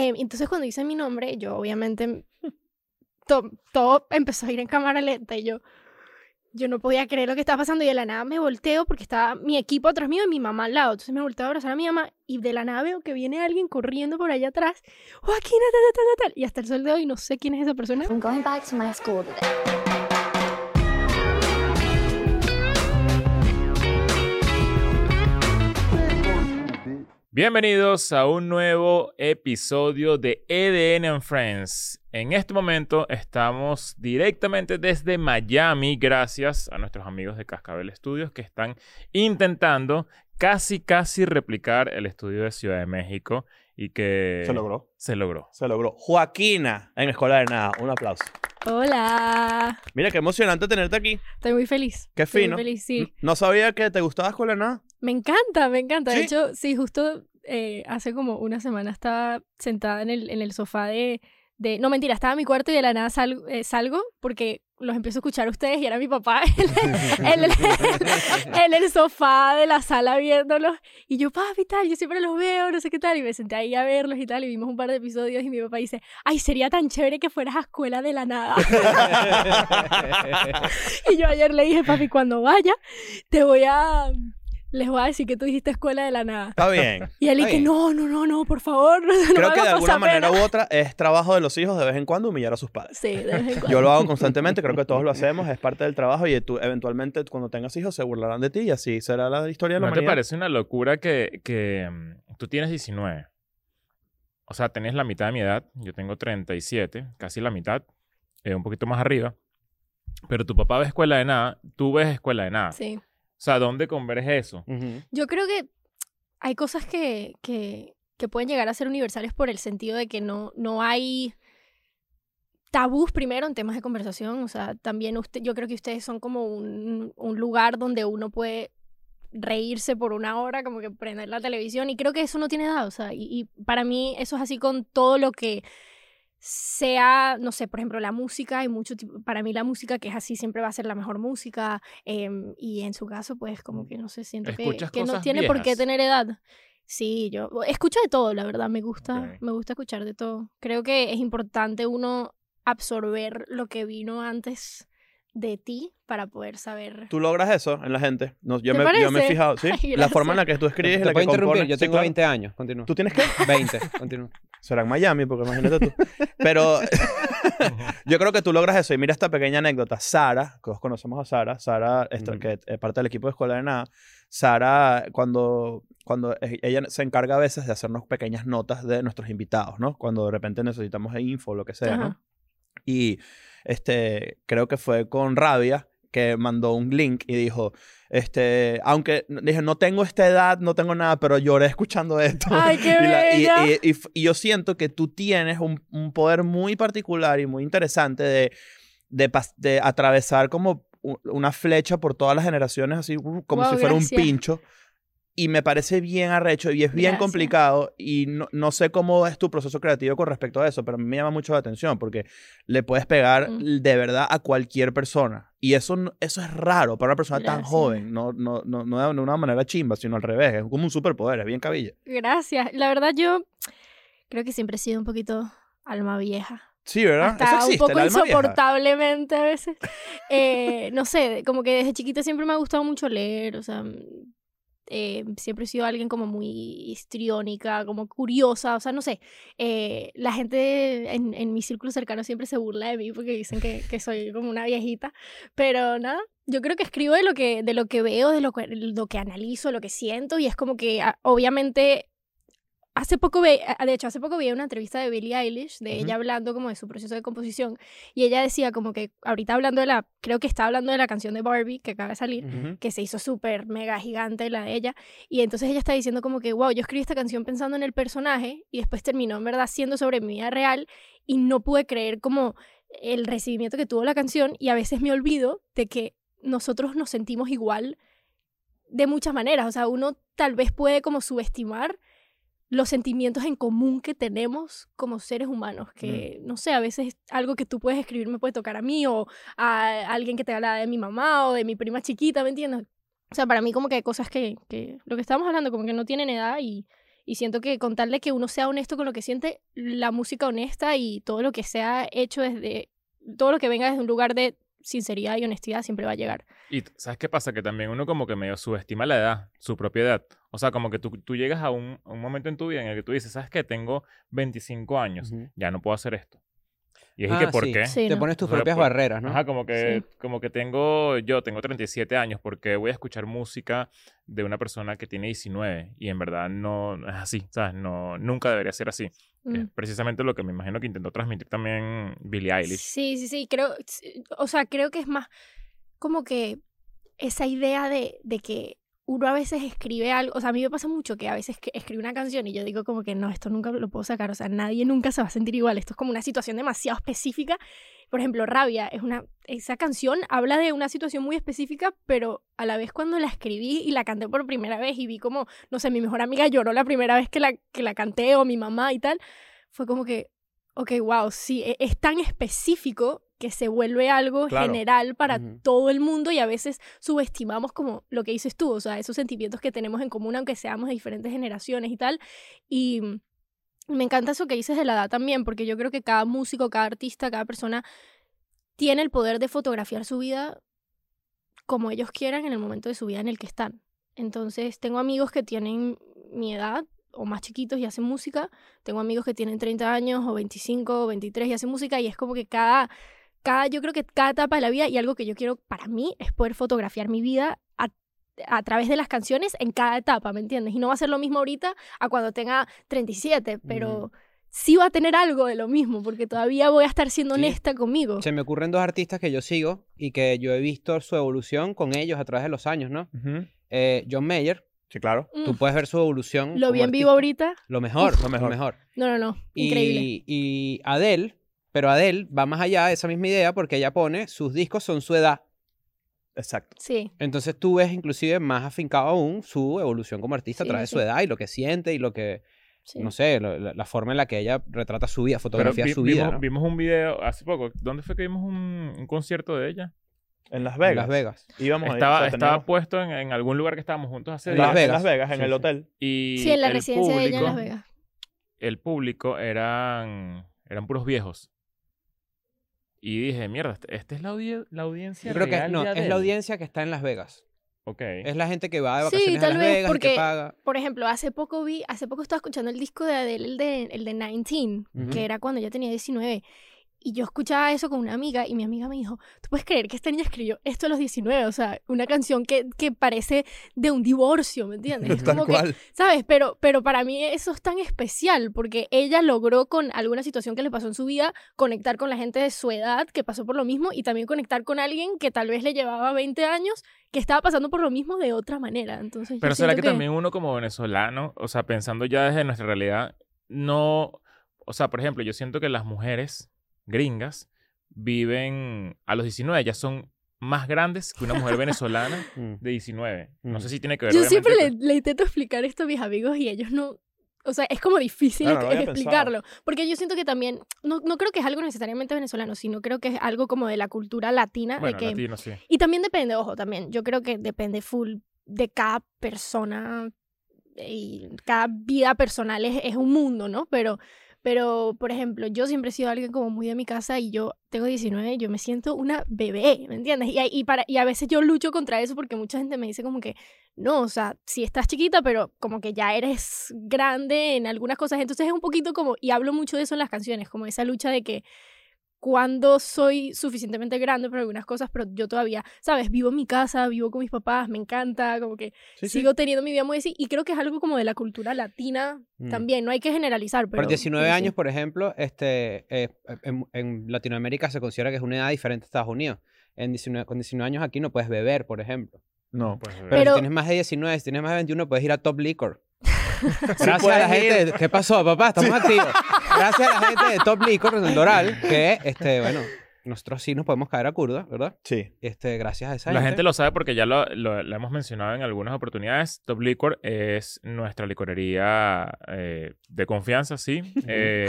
Entonces cuando hice mi nombre, yo obviamente todo empezó a ir en cámara lenta y yo no podía creer lo que estaba pasando, y de la nada me volteo porque estaba mi equipo atrás mío y mi mamá al lado. Entonces me volteo a abrazar a mi mamá y de la nada veo que viene alguien corriendo por allá atrás. Joaquina, tal. Y hasta el sol de hoy no sé quién es esa persona. I'm going back to my school today. Bienvenidos a un nuevo episodio de EDN and Friends. En este momento estamos directamente desde Miami, gracias a nuestros amigos de Cascabel Studios que están intentando casi replicar el estudio de Ciudad de México y que... Se logró. Joaquina en Escuela de Nada. Un aplauso. Hola. Mira, qué emocionante tenerte aquí. Estoy muy feliz. Qué fino. Muy feliz, sí. No sabía que te gustaba Escuela de Nada. Me encanta. ¿Sí? De hecho, sí, justo hace como una semana estaba sentada en el sofá de... No, mentira, estaba en mi cuarto y de la nada salgo porque los empiezo a escuchar a ustedes y era mi papá en el sofá de la sala viéndolos. Y yo, papi, tal, yo siempre los veo, no sé qué tal. Y me senté ahí a verlos y tal, y vimos un par de episodios y mi papá dice, ay, sería tan chévere que fueras a Escuela de la Nada. Y yo ayer le dije, papi, cuando vaya, les voy a decir que tú dijiste Escuela de la Nada. Está bien. Y él dice, no, por favor. Creo que de alguna manera u otra es trabajo de los hijos de vez en cuando humillar a sus padres. Sí, de vez en cuando. Yo lo hago constantemente, creo que todos lo hacemos, es parte del trabajo y tú eventualmente cuando tengas hijos se burlarán de ti y así será la historia de la humanidad. ¿No te parece una locura que tú tienes 19? O sea, tenés la mitad de mi edad, yo tengo 37, casi la mitad, un poquito más arriba, pero tu papá ve Escuela de Nada, tú ves Escuela de Nada. Sí. O sea, ¿dónde converge eso? Uh-huh. Yo creo que hay cosas que pueden llegar a ser universales por el sentido de que no hay tabús primero en temas de conversación. O sea, también yo creo que ustedes son como un lugar donde uno puede reírse por una hora, como que prender la televisión. Y creo que eso no tiene edad. O sea, y para mí eso es así con todo lo que... sea, no sé, por ejemplo, la música, hay mucho tipo, para mí la música que es así siempre va a ser la mejor música, y en su caso, pues, como que no sé, siento que no tiene viejas por qué tener edad. Sí, yo escucho de todo, la verdad, me gusta escuchar de todo. Creo que es importante uno absorber lo que vino antes de ti para poder saber. ¿Tú logras eso en la gente? No, yo me he fijado, ¿sí? Ay, la forma en la que tú escribes, la que compones. Yo tengo 20 años, continúa. ¿Tú tienes qué? 20, continúa. Será en Miami, porque imagínate tú. Pero yo creo que tú logras eso. Y mira esta pequeña anécdota. Sara, que todos conocemos a Sara, mm-hmm, que es parte del equipo de Escuela de Nada. Sara, cuando ella se encarga a veces de hacernos pequeñas notas de nuestros invitados, ¿no? Cuando de repente necesitamos info o lo que sea, ajá, ¿no? Y creo que fue con Rabia que mandó un link y dijo... aunque dije, no tengo esta edad, no tengo nada, pero lloré escuchando esto. ¡Ay, qué bella! Y yo siento que tú tienes un poder muy particular y muy interesante de atravesar como una flecha por todas las generaciones, así como wow, si fuera gracias, un pincho. Y me parece bien arrecho y es bien gracias, complicado y no sé cómo es tu proceso creativo con respecto a eso, pero a mí me llama mucho la atención porque le puedes pegar de verdad a cualquier persona y eso es raro para una persona gracias, tan joven, no de una manera chimba, sino al revés, es como un superpoder, es bien cabilla. Gracias, la verdad yo creo que siempre he sido un poquito alma vieja. Sí, ¿verdad? Hasta existe, un poco insoportablemente vieja a veces. No sé, como que desde chiquita siempre me ha gustado mucho leer, o sea... siempre he sido alguien como muy histriónica, como curiosa, o sea, no sé, la gente en mi círculo cercano siempre se burla de mí porque dicen que soy como una viejita, pero nada, yo creo que escribo de lo que veo, de lo que analizo, lo que siento, y es como que obviamente hace poco vi una entrevista de Billie Eilish, de uh-huh, ella hablando como de su proceso de composición, y ella decía como que ahorita creo que está hablando de la canción de Barbie que acaba de salir, uh-huh, que se hizo súper mega gigante la de ella, y entonces ella está diciendo como que, wow, yo escribí esta canción pensando en el personaje, y después terminó en verdad siendo sobre mi vida real, y no pude creer como el recibimiento que tuvo la canción, y a veces me olvido de que nosotros nos sentimos igual de muchas maneras, o sea, uno tal vez puede como subestimar los sentimientos en común que tenemos como seres humanos, que, no sé, a veces algo que tú puedes escribir me puede tocar a mí o a alguien que te habla de mi mamá o de mi prima chiquita, ¿me entiendes? O sea, para mí como que hay cosas que lo que estábamos hablando como que no tienen edad y Y siento que con tal de que uno sea honesto con lo que siente, la música honesta y todo lo que sea hecho desde... todo lo que venga desde un lugar de sinceridad y honestidad siempre va a llegar. Y ¿sabes qué pasa? Que también uno como que medio subestima la edad, su propia edad. O sea, como que tú llegas a un momento en tu vida en el que tú dices, ¿sabes qué? Tengo 25 años, ya no puedo hacer esto. Y es ¿por qué? Sí, te pones tus propias barreras, ¿no? Ajá, como que yo tengo 37 años, porque voy a escuchar música de una persona que tiene 19 y en verdad no es así, ¿sabes? No, nunca debería ser así. Es precisamente lo que me imagino que intentó transmitir también Billie Eilish. Sí, creo, o sea, creo que es más como que esa idea de que uno a veces escribe algo, o sea, a mí me pasa mucho que a veces escribo una canción y yo digo como que no, esto nunca lo puedo sacar, o sea, nadie nunca se va a sentir igual, esto es como una situación demasiado específica. Por ejemplo, Rabia, esa canción habla de una situación muy específica, pero a la vez cuando la escribí y la canté por primera vez y vi como, no sé, mi mejor amiga lloró la primera vez que la canté, o mi mamá y tal, fue como que, ok, wow, sí, es tan específico que se vuelve algo general para todo el mundo, y a veces subestimamos como lo que dices tú, o sea, esos sentimientos que tenemos en común, aunque seamos de diferentes generaciones y tal. Y me encanta eso que dices de la edad también, porque yo creo que cada músico, cada artista, cada persona tiene el poder de fotografiar su vida como ellos quieran en el momento de su vida en el que están. Entonces, tengo amigos que tienen mi edad, o más chiquitos y hacen música, tengo amigos que tienen 30 años, o 25, o 23 y hacen música, y es como que yo creo que cada etapa de la vida, y algo que yo quiero para mí es poder fotografiar mi vida a través de las canciones en cada etapa, ¿me entiendes? Y no va a ser lo mismo ahorita a cuando tenga 37, pero sí va a tener algo de lo mismo, porque todavía voy a estar siendo honesta conmigo. Se me ocurren dos artistas que yo sigo y que yo he visto su evolución con ellos a través de los años, ¿no? John Mayer. Sí, claro. Tú puedes ver su evolución. Lo vi en vivo ahorita. Lo mejor. No. Increíble. Y Adele... Pero Adele va más allá de esa misma idea, porque ella pone, sus discos son su edad. Exacto. Sí. Entonces tú ves inclusive más afincado aún su evolución como artista a través de su edad y lo que siente y lo que, no sé, la forma en la que ella retrata su vida, fotografía su vida. Vimos, ¿no? Vimos un video hace poco. ¿Dónde fue que vimos un concierto de ella? En Las Vegas. Íbamos estaba puesto en algún lugar que estábamos juntos hace días. En Las Vegas, en el hotel. Y en la residencia de ella en Las Vegas. El público eran puros viejos. Y dije, mierda, esta es la audiencia real. Yo creo que es la audiencia que está en Las Vegas. Okay. Es la gente que va de vacaciones a Las Vegas porque, y que paga. Por ejemplo, hace poco estaba escuchando el disco de Adele, el de 19, que era cuando yo tenía 19. Y yo escuchaba eso con una amiga y mi amiga me dijo, ¿tú puedes creer que esta niña escribió esto a los 19? O sea, una canción que parece de un divorcio, ¿me entiendes? Es como que, ¿sabes? Pero para mí eso es tan especial porque ella logró con alguna situación que le pasó en su vida conectar con la gente de su edad que pasó por lo mismo y también conectar con alguien que tal vez le llevaba 20 años que estaba pasando por lo mismo de otra manera. Entonces, pero será que también uno como venezolano, o sea, pensando ya desde nuestra realidad, no... O sea, por ejemplo, yo siento que las mujeres... gringas, viven a los 19, ya son más grandes que una mujer venezolana de 19. No sé si tiene que ver. Yo siempre le intento explicar esto a mis amigos y ellos no... O sea, es como difícil explicarlo. Porque yo siento que también... No creo que es algo necesariamente venezolano, sino creo que es algo como de la cultura latina. Bueno, de que, latino, sí. Y también depende, ojo, también. Yo creo que depende full de cada persona y cada vida personal es un mundo, ¿no? Pero, por ejemplo, yo siempre he sido alguien como muy de mi casa y yo tengo 19, yo me siento una bebé, ¿me entiendes? Y a veces yo lucho contra eso porque mucha gente me dice como que, no, o sea, sí estás chiquita, pero como que ya eres grande en algunas cosas. Entonces es un poquito como, y hablo mucho de eso en las canciones, como esa lucha de que cuando soy suficientemente grande para algunas cosas, pero yo todavía, ¿sabes? Vivo en mi casa, vivo con mis papás, me encanta, como que sigo teniendo mi vida muy así. Y creo que es algo como de la cultura latina también, no hay que generalizar. Pero 19 años, por ejemplo, en Latinoamérica se considera que es una edad diferente a Estados Unidos. Con 19 años aquí no puedes beber, por ejemplo. No, pues pero si tienes más de 19, si tienes más de 21, puedes ir a Top Liquor. Gracias a la gente de, ¿qué pasó, papá? Estamos activos. Gracias a la gente de Top Liquor en Doral, que, bueno, nosotros sí nos podemos caer a curda, ¿verdad? Sí. Gracias a esa gente. La gente lo sabe porque ya lo hemos mencionado en algunas oportunidades. Top Liquor es nuestra licorería de confianza, sí. Siempre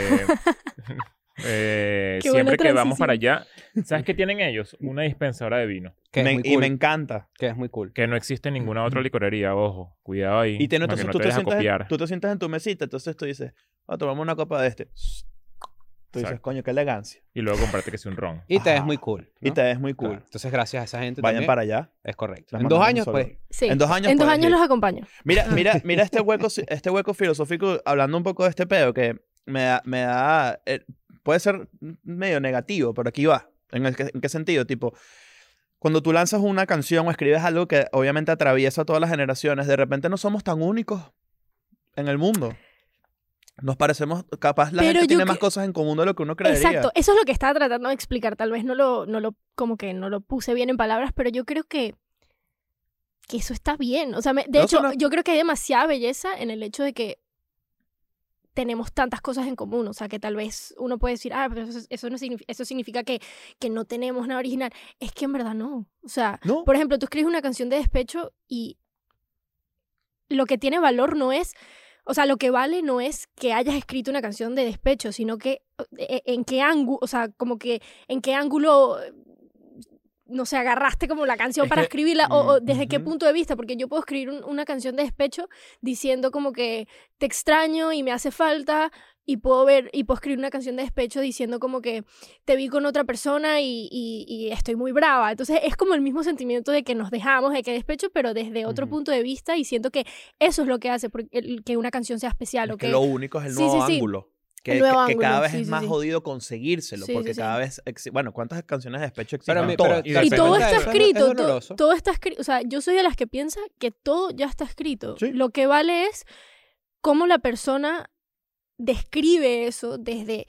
que vamos para allá ¿Sabes qué tienen ellos? Una dispensadora de vino. Y me encanta. Que es muy cool. Que no existe en ninguna otra licorería, ojo. Cuidado ahí. Y te, entonces, no te sientas, copiar. Tú te sientas en tu mesita, entonces tú dices, oh, tomamos una copa de este. Tú dices, exacto, coño, qué elegancia. Y luego comparte que es un ron. Y te ves muy cool, ¿no? Y te ves muy cool. Claro. Entonces, gracias a esa gente vayan también para allá. Es correcto. En 2 años, pues. Sí. En dos años los acompaño. Mira este hueco filosófico, hablando un poco de este pedo, que me da puede ser medio negativo, pero aquí va. ¿En qué sentido? Tipo, cuando tú lanzas una canción o escribes algo que obviamente atraviesa todas las generaciones, de repente no somos tan únicos en el mundo. Nos parecemos, capaz la gente tiene más cosas en común de lo que uno creería. Exacto, eso es lo que estaba tratando de explicar. Tal vez no lo puse bien en palabras, pero yo creo que eso está bien. O sea, yo creo que hay demasiada belleza en el hecho de que tenemos tantas cosas en común. O sea, que tal vez uno puede decir, pero eso significa que no tenemos nada original. Es que en verdad no. O sea, ¿no? Por ejemplo, tú escribes una canción de despecho y lo que tiene valor no es... O sea, lo que vale no es que hayas escrito una canción de despecho, sino que en qué ángulo, no sé, agarraste como la canción para escribirla o desde qué punto de vista, porque yo puedo escribir una canción de despecho diciendo como que te extraño y me hace falta, y puedo escribir una canción de despecho diciendo como que te vi con otra persona y estoy muy brava. Entonces es como el mismo sentimiento de que nos dejamos, de que despecho, pero desde otro punto de vista, y siento que eso es lo que hace que una canción sea especial. Que lo único es el nuevo ángulo. Que cada vez es más jodido conseguírselo, porque cada vez... Bueno, ¿cuántas canciones de despecho existen? Y todo está escrito. Todo está escrito. O sea, yo soy de las que piensa que todo ya está escrito. Sí. Lo que vale es cómo la persona describe eso desde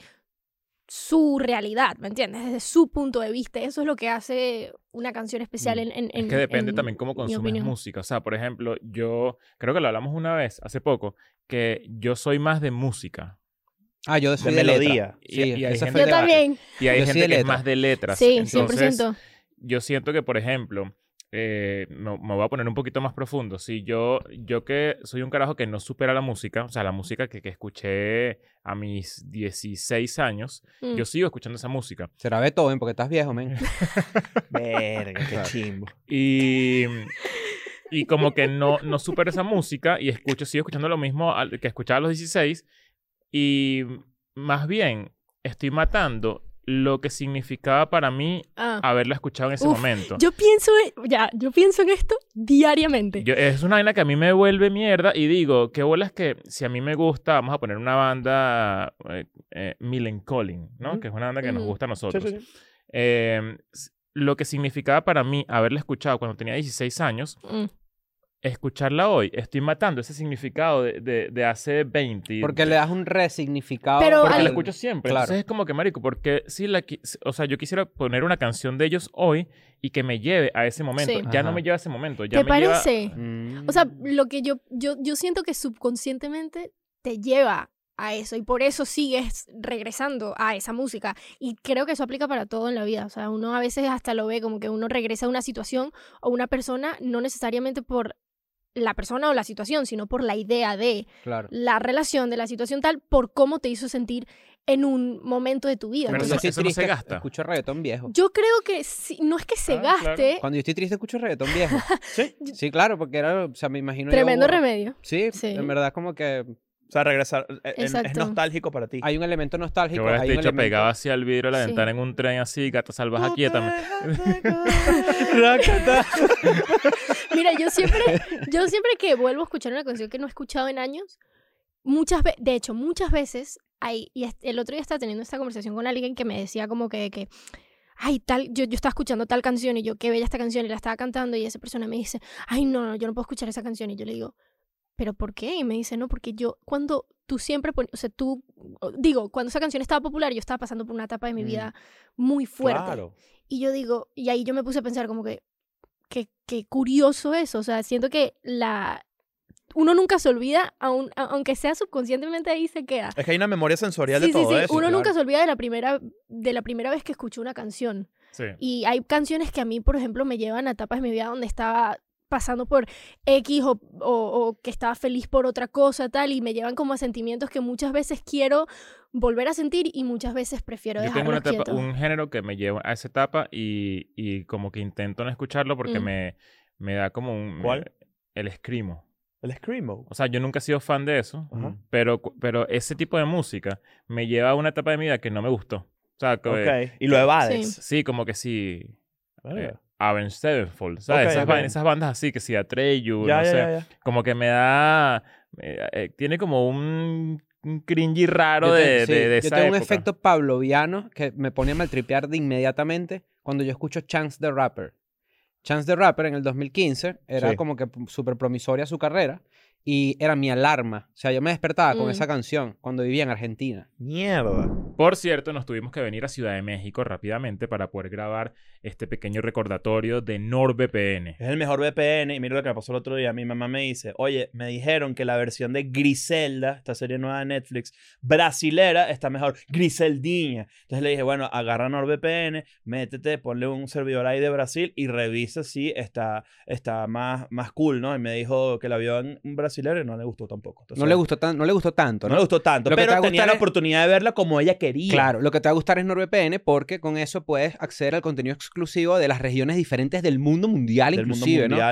su realidad, ¿me entiendes? Desde su punto de vista. Eso es lo que hace una canción especial es que depende también cómo consumes música. O sea, por ejemplo, yo creo que lo hablamos una vez, hace poco, que yo soy más de música. Yo soy de melodía. Yo también. Y hay gente que es más de letras. Sí, entonces, 100%. Yo siento que, por ejemplo... me voy a poner un poquito más profundo. Si yo que soy un carajo que no supera la música, o sea, la música que escuché a mis 16 años, yo sigo escuchando esa música. Será Beethoven, porque estás viejo, men. Verga, qué chimbo. Y como que no supero esa música y sigo escuchando lo mismo que escuchaba a los 16, y más bien estoy matando lo que significaba para mí haberla escuchado en ese momento. Yo pienso en esto diariamente. Es una vaina que a mí me vuelve mierda y digo, qué bolas que si a mí me gusta, vamos a poner una banda Millencolin, ¿no? Que es una banda que nos gusta a nosotros. Sí, sí, sí. Lo que significaba para mí haberla escuchado cuando tenía 16 años... Escucharla hoy, estoy matando ese significado de hace 20. Porque le das un resignificado. Porque la escucho siempre. Claro. Entonces es como que, marico, porque si o sea, yo quisiera poner una canción de ellos hoy y que me lleve a ese momento. Sí. Ya no me lleva a ese momento. Ya ¿te parece? O sea, lo que yo siento que subconscientemente te lleva a eso, y por eso sigues regresando a esa música, y creo que eso aplica para todo en la vida. O sea, uno a veces hasta lo ve como que uno regresa a una situación o una persona, no necesariamente por la persona o la situación, sino por la idea de la relación de la situación tal, por cómo te hizo sentir en un momento de tu vida. Pero entonces, eso no se gasta. Escucho reggaetón viejo. Yo creo que no es que se gaste. Claro. Cuando yo estoy triste escucho reggaetón viejo. ¿Sí? Sí, claro, porque era, o sea, me imagino... Tremendo remedio. Sí, en verdad como que... O sea, regresar es nostálgico para ti. Hay un elemento nostálgico. Yo hubiera dicho, pegaba hacia el vidrio de la ventana en un tren así, gata salvaje, no quieta. Mira, yo siempre que vuelvo a escuchar una canción que no he escuchado en años, muchas veces, y el otro día estaba teniendo esta conversación con alguien que me decía como que ay, yo estaba escuchando tal canción y yo, qué bella esta canción, y la estaba cantando, y esa persona me dice, ay, no, yo no puedo escuchar esa canción, y yo le digo, ¿pero por qué? Y me dice, no, porque yo, cuando tú siempre ponías, o sea, cuando esa canción estaba popular, yo estaba pasando por una etapa de mi vida muy fuerte. Claro. Y yo digo, y ahí yo me puse a pensar como que curioso eso. O sea, siento que uno nunca se olvida, aunque sea subconscientemente, ahí se queda. Es que hay una memoria sensorial de todo eso. Sí, uno nunca se olvida de la primera vez que escuchó una canción. Sí. Y hay canciones que a mí, por ejemplo, me llevan a etapas de mi vida donde estaba pasando por X o que estaba feliz por otra cosa, tal, y me llevan como a sentimientos que muchas veces quiero volver a sentir y muchas veces prefiero dejarlos quietos. Yo tengo un género que me lleva a esa etapa y como que intento no escucharlo porque me da como un... ¿Cuál? El escrimo. El screamo. O sea, yo nunca he sido fan de eso, pero ese tipo de música me lleva a una etapa de mi vida que no me gustó. O sea, que, y lo evades. Sí, como que sí... Avenged Sevenfold, ¿sabes? Esas bandas así, que sí, a Treyu, como que me da... tiene como un cringy raro de esa época. Yo tengo un efecto pavloviano que me pone a maltripear de inmediatamente cuando yo escucho Chance the Rapper. Chance the Rapper en el 2015 era como que súper promisoria su carrera y era mi alarma. O sea, yo me despertaba con esa canción cuando vivía en Argentina. ¡Mierda! Por cierto, nos tuvimos que venir a Ciudad de México rápidamente para poder grabar este pequeño recordatorio de NordVPN. Es el mejor VPN y mira lo que me pasó el otro día. Mi mamá me dice, oye, me dijeron que la versión de Griselda, esta serie nueva de Netflix, brasilera, está mejor. Griseldinha. Entonces le dije, bueno, agarra NordVPN, métete, ponle un servidor ahí de Brasil y revisa si está más cool, ¿no? Y me dijo que la vio en brasilera y no le gustó tampoco. Entonces, no le gustó tanto. No le gustó tanto, pero tenía la oportunidad de verla como ella quería. Claro, lo que te va a gustar es NordVPN porque con eso puedes acceder al contenido exclusivo de las regiones diferentes del mundo mundial, ¿no?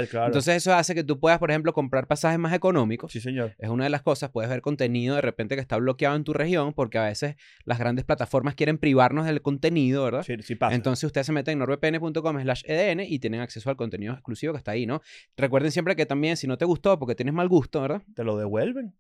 Claro. Entonces eso hace que tú puedas, por ejemplo, comprar pasajes más económicos. Sí, señor. Es una de las cosas. Puedes ver contenido de repente que está bloqueado en tu región porque a veces las grandes plataformas quieren privarnos del contenido, ¿verdad? Sí, sí pasa. Entonces ustedes se meten en nordvpn.com/edn y tienen acceso al contenido exclusivo que está ahí, ¿no? Recuerden siempre que también si no te gustó porque tienes mal gusto, ¿verdad? Te lo devuelven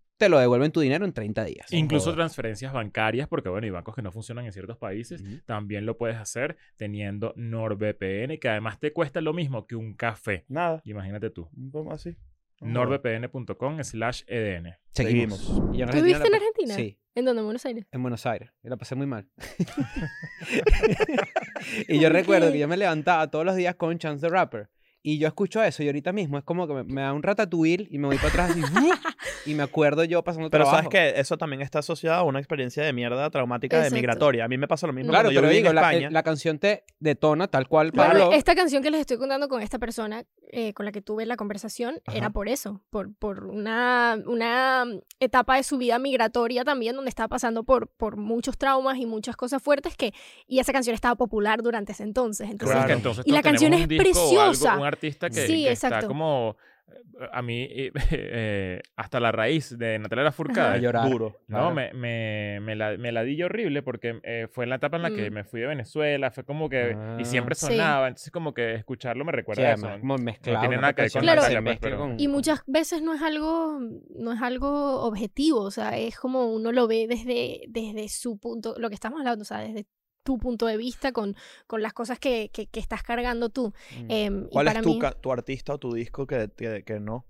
tu dinero en 30 días. Incluso transferencias bancarias, porque bueno, hay bancos que no funcionan en ciertos países, también lo puedes hacer teniendo NordVPN, que además te cuesta lo mismo que un café. Nada. Imagínate tú. ¿Cómo así? NordVPN.com/EDN. Seguimos. ¿Tú viviste en Argentina? Sí. ¿En dónde? ¿En Buenos Aires? En Buenos Aires. Y la pasé muy mal. Y yo recuerdo que yo me levantaba todos los días con Chance the Rapper. Y yo escucho eso y ahorita mismo es como que me da un ratatouille y me voy para atrás así y me acuerdo yo pasando trabajo. Pero sabes que eso también está asociado a una experiencia de mierda traumática de migratoria. A mí me pasa lo mismo cuando yo digo en España. La canción te detona tal cual. Claro, esta canción que les estoy contando con esta persona con la que tuve la conversación era por eso, por una etapa de su vida migratoria también donde estaba pasando por muchos traumas y muchas cosas fuertes y esa canción estaba popular durante ese entonces. Entonces y la canción es preciosa. Artista que está como a mí hasta la raíz de Natalia Lafourcade duro, ¿no? me la di horrible porque fue en la etapa en la que me fui de Venezuela, fue como que y siempre sonaba, entonces como que escucharlo me recuerda a eso, como mezclado, no tiene nada que ver con Natalia, y muchas veces no es algo objetivo, o sea, es como uno lo ve desde su punto, lo que estamos hablando, o sea, desde tu punto de vista con las cosas que estás cargando tú. ¿Cuál y para es tu artista o tu disco que no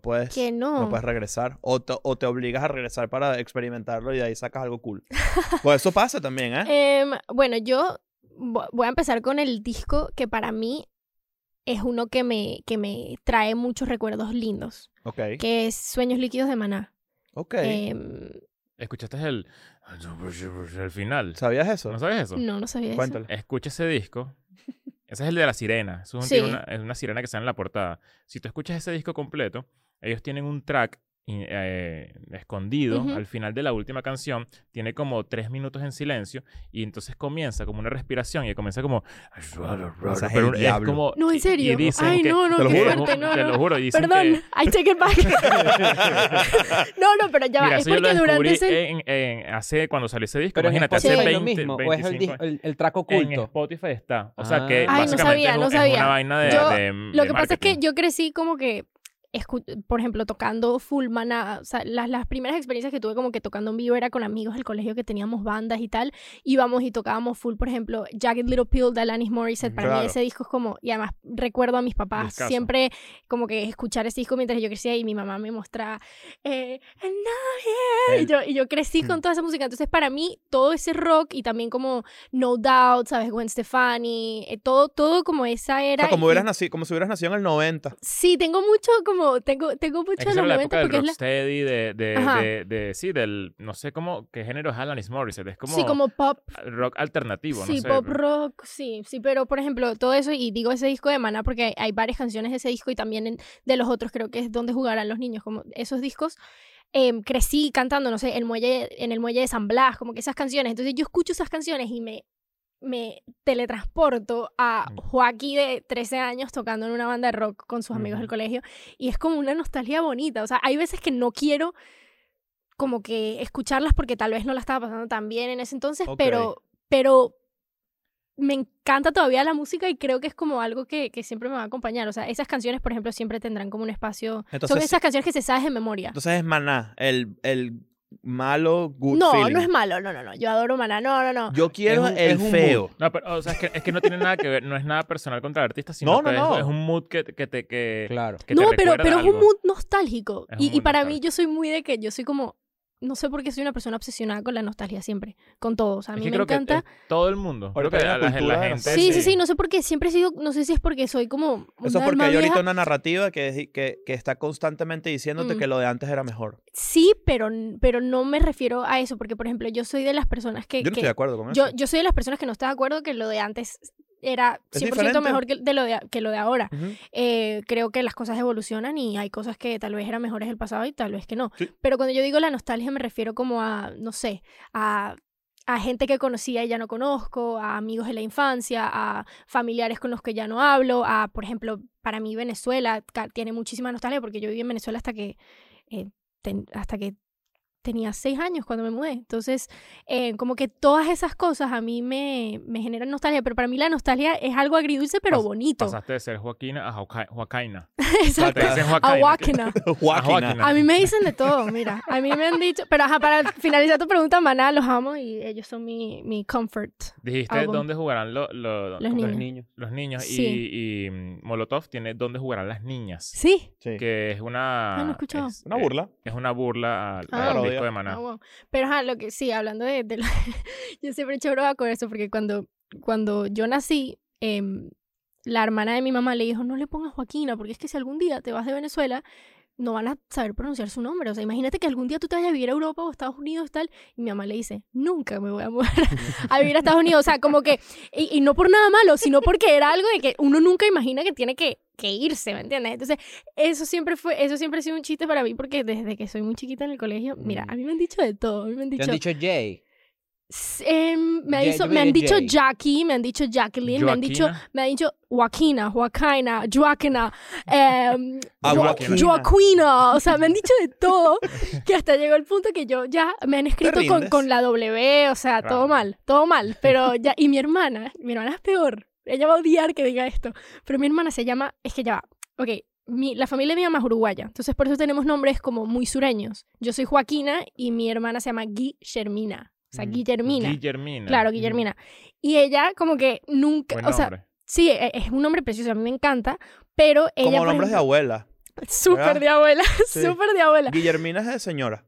puedes regresar o te obligas a regresar para experimentarlo y de ahí sacas algo cool? Pues eso pasa también, ¿eh? Bueno, yo voy a empezar con el disco que para mí es uno que me trae muchos recuerdos lindos. Okay. Que es Sueños Líquidos de Maná. Okay. ¿Escuchaste el final? ¿Sabías eso? ¿No sabías eso? No sabía. Cuéntale. Eso. Escucha ese disco. Ese es el de la sirena. Es una sirena que está en la portada. Si tú escuchas ese disco completo, ellos tienen un track escondido al final de la última canción. Tiene como 3 minutos en silencio y entonces comienza como una respiración y comienza como... Pero es como... No, en serio. Y ay, no, te lo juro. Te lo juro. Perdón, I take it back. Pero ya va. Mira, es porque durante ese... cuando salió ese disco, pero imagínate, hace 20, lo mismo, 25 años. ¿O es el track oculto? En Spotify está. O sea que básicamente es una vaina de lo que pasa es que yo crecí como que... por ejemplo, tocando full Maná, o sea, las primeras experiencias que tuve como que tocando en vivo era con amigos del colegio que teníamos bandas y tal, íbamos y tocábamos full, por ejemplo, Jagged Little Pill de Alanis Morissette, para mí ese disco es como, y además recuerdo a mis papás siempre como que escuchar ese disco mientras yo crecía y mi mamá me mostraba y yo crecí con toda esa música, entonces para mí todo ese rock y también como No Doubt, ¿sabes? Gwen Stefani, todo como esa era. O sea, como si hubieras nacido en el 90. Sí, tengo mucho como como, tengo mucho de los 90 porque es la... del, no sé cómo, qué género es Alanis Morissette, es como... Sí, como pop. Rock alternativo, sí, no sé. Sí, pop rock, sí, pero por ejemplo, todo eso, y digo ese disco de Maná porque hay varias canciones de ese disco y también de los otros, creo que es donde jugarán los niños, como esos discos. Crecí cantando, no sé, en el muelle de San Blas, como que esas canciones. Entonces yo escucho esas canciones y me teletransporto a Joaquín de 13 años tocando en una banda de rock con sus amigos del colegio, y es como una nostalgia bonita. O sea, hay veces que no quiero como que escucharlas porque tal vez no la estaba pasando tan bien en ese entonces, pero me encanta todavía la música y creo que es como algo que siempre me va a acompañar. O sea, esas canciones, por ejemplo, siempre tendrán como un espacio... Entonces, son esas canciones que se sabes de memoria. Entonces es Maná, el malo good feeling. No es malo, no. Yo adoro Maná, no. Yo quiero el feo. No, pero, o sea, es que no tiene nada que ver, no es nada personal contra el artista, sino es un mood que claro. Que no, pero es un mood nostálgico. Y para mí yo soy muy de que yo soy como... No sé por qué soy una persona obsesionada con la nostalgia siempre, con todo. O sea, a mí me encanta. Todo el mundo. Creo que la gente. Sí. No sé por qué siempre he sido. No sé si es porque soy como. Eso es porque hay ahorita una narrativa que está constantemente diciéndote que lo de antes era mejor. Sí, pero no me refiero a eso, porque por ejemplo yo soy de las personas que. Yo no estoy de acuerdo con eso. Yo soy de las personas que no está de acuerdo que lo de antes era 100% mejor que lo de ahora. Uh-huh. Creo que las cosas evolucionan y hay cosas que tal vez eran mejores del pasado y tal vez que no. Sí. Pero cuando yo digo la nostalgia me refiero como a, no sé, a gente que conocía y ya no conozco, a amigos de la infancia, a familiares con los que ya no hablo, a, por ejemplo, para mí Venezuela tiene muchísima nostalgia porque yo viví en Venezuela hasta que tenía 6 años cuando me mudé. Entonces, como que todas esas cosas a mí me generan nostalgia. Pero para mí la nostalgia es algo agridulce, pero bonito. Pasaste de ser Joaquina a Joaquina. Exacto. A Joaquina. A mí me dicen de todo, mira. A mí me han dicho... Pero ajá, para finalizar tu pregunta, Maná, los amo y ellos son mi comfort. Dijiste album. Dónde jugarán los niños. Los niños. Sí. Y Molotov tiene dónde jugarán las niñas. Sí. Que es una... Ah, no he escuchado. Es una burla. Es una burla a de Maná. Oh, wow. Pero ajá, lo que sí, hablando de lo, yo siempre he hecho broma con eso porque cuando yo nací, la hermana de mi mamá le dijo, no le pongas Joaquina porque es que si algún día te vas de Venezuela no van a saber pronunciar su nombre. O sea, imagínate que algún día tú te vayas a vivir a Europa o a Estados Unidos y tal, y mi mamá le dice, nunca me voy a mudar a vivir a Estados Unidos. O sea, como que, y no por nada malo, sino porque era algo de que uno nunca imagina que tiene que irse, ¿me entiendes? Entonces, eso siempre ha sido un chiste para mí, porque desde que soy muy chiquita en el colegio, mira, a mí me han dicho de todo. ¿Te han dicho Jay? Me han dicho Jackie, me han dicho Jacqueline, me han dicho Joaquina, Joaquina, o sea, me han dicho de todo, que hasta llegó el punto que yo ya me han escrito con la W, o sea, claro. todo mal, pero ya, y mi hermana es peor, ella va a odiar que diga esto, pero mi hermana se llama, es que ya va, ok. La familia de mi mamá es uruguaya, entonces por eso tenemos nombres como muy sureños. Yo soy Joaquina y mi hermana se llama Guillermina. O sea, Guillermina. Claro, Guillermina. Y ella como que nunca... Buen nombre. O sea, sí, es un nombre precioso, a mí me encanta, pero ella... Como nombres de abuela. Súper de abuela, súper de abuela. Guillermina es de señora.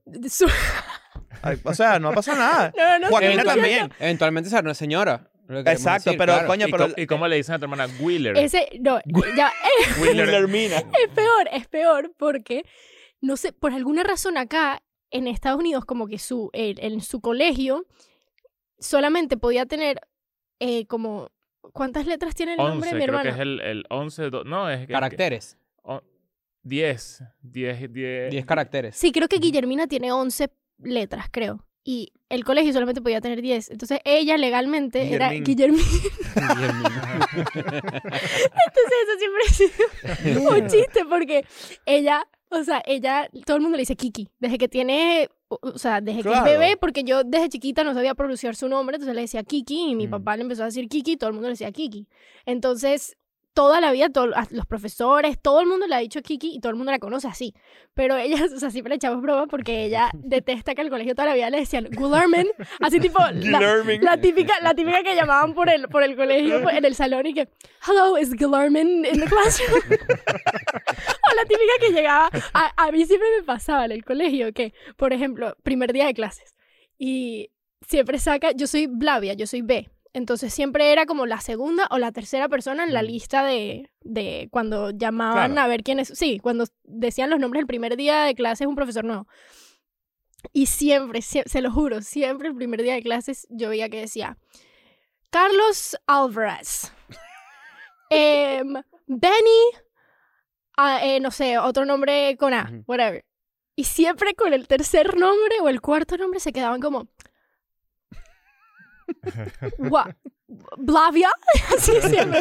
Ay, o sea, no ha pasado nada. No, Joaquina también. Eventualmente esa no es señora. Exacto, decir, pero claro. Coño, pero... ¿Y cómo le dicen a tu hermana? Wheeler. Guillermina. Es peor porque, no sé, por alguna razón acá... En Estados Unidos, como que en su colegio solamente podía tener como... ¿Cuántas letras tiene el nombre de mi hermana? 11, creo que es el 11... No, es... Caracteres. 10 caracteres. Sí, creo que Guillermina tiene 11 letras, creo. Y el colegio solamente podía tener 10. Entonces, ella legalmente era Guillermina. Entonces, eso siempre ha sido un chiste porque ella... O sea, ella, todo el mundo le dice Kiki. Desde que tiene, o sea, desde que es bebé, porque yo desde chiquita no sabía pronunciar su nombre, entonces le decía Kiki, y mi papá le empezó a decir Kiki, y todo el mundo le decía Kiki. Entonces, toda la vida, los profesores, todo el mundo le ha dicho Kiki, y todo el mundo la conoce así. Pero ella, o sea, siempre le echamos broma, porque ella detesta que al colegio toda la vida le decían Guillermin, así tipo, la típica que llamaban por el colegio, en el salón, y que, hello, is Guillermin in the classroom? La típica que llegaba, a mí siempre me pasaba en el colegio que, por ejemplo, primer día de clases, y siempre saca, yo soy B, Entonces siempre era como la segunda o la tercera persona en la lista de cuando llamaban a ver quién es. Sí, cuando decían los nombres el primer día de clases, un profesor nuevo. Y siempre, se lo juro, siempre el primer día de clases yo veía que decía Carlos Álvarez, Benny, no sé, otro nombre con A, whatever. Y siempre con el tercer nombre o el cuarto nombre se quedaban como... Blavia. Así siempre.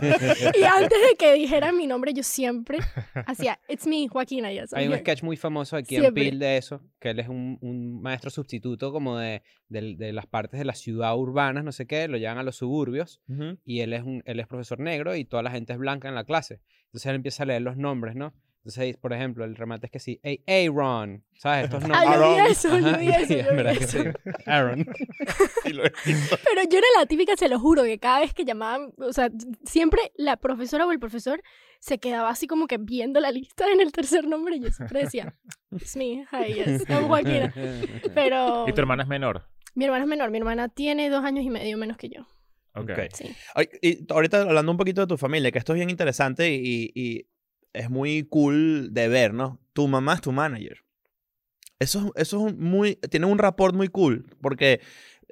Y antes de que dijera mi nombre, yo siempre hacía It's me, Joaquina. Hay un sketch muy famoso aquí siempre en Peel de eso, que él es un maestro sustituto como de las partes de la ciudad urbanas, no sé qué, lo llevan a los suburbios, y él es profesor negro y toda la gente es blanca en la clase. Entonces él empieza a leer los nombres, ¿no? Entonces, por ejemplo, el remate es que sí, Aaron, ¿sabes? Estos nombres. Yo vi eso. Aaron. Pero yo era la típica, se lo juro, que cada vez que llamaban, o sea, siempre la profesora o el profesor se quedaba así como que viendo la lista en el tercer nombre y yo siempre decía, it's me, hi, yes, no, Joaquina. Pero... ¿Y tu hermana es menor? Mi hermana es menor, mi hermana tiene 2 años y medio menos que yo. Okay. Sí. Y ahorita hablando un poquito de tu familia, que esto es bien interesante y es muy cool de ver, ¿no? Tu mamá es tu manager. Eso es muy... Tiene un rapport muy cool, porque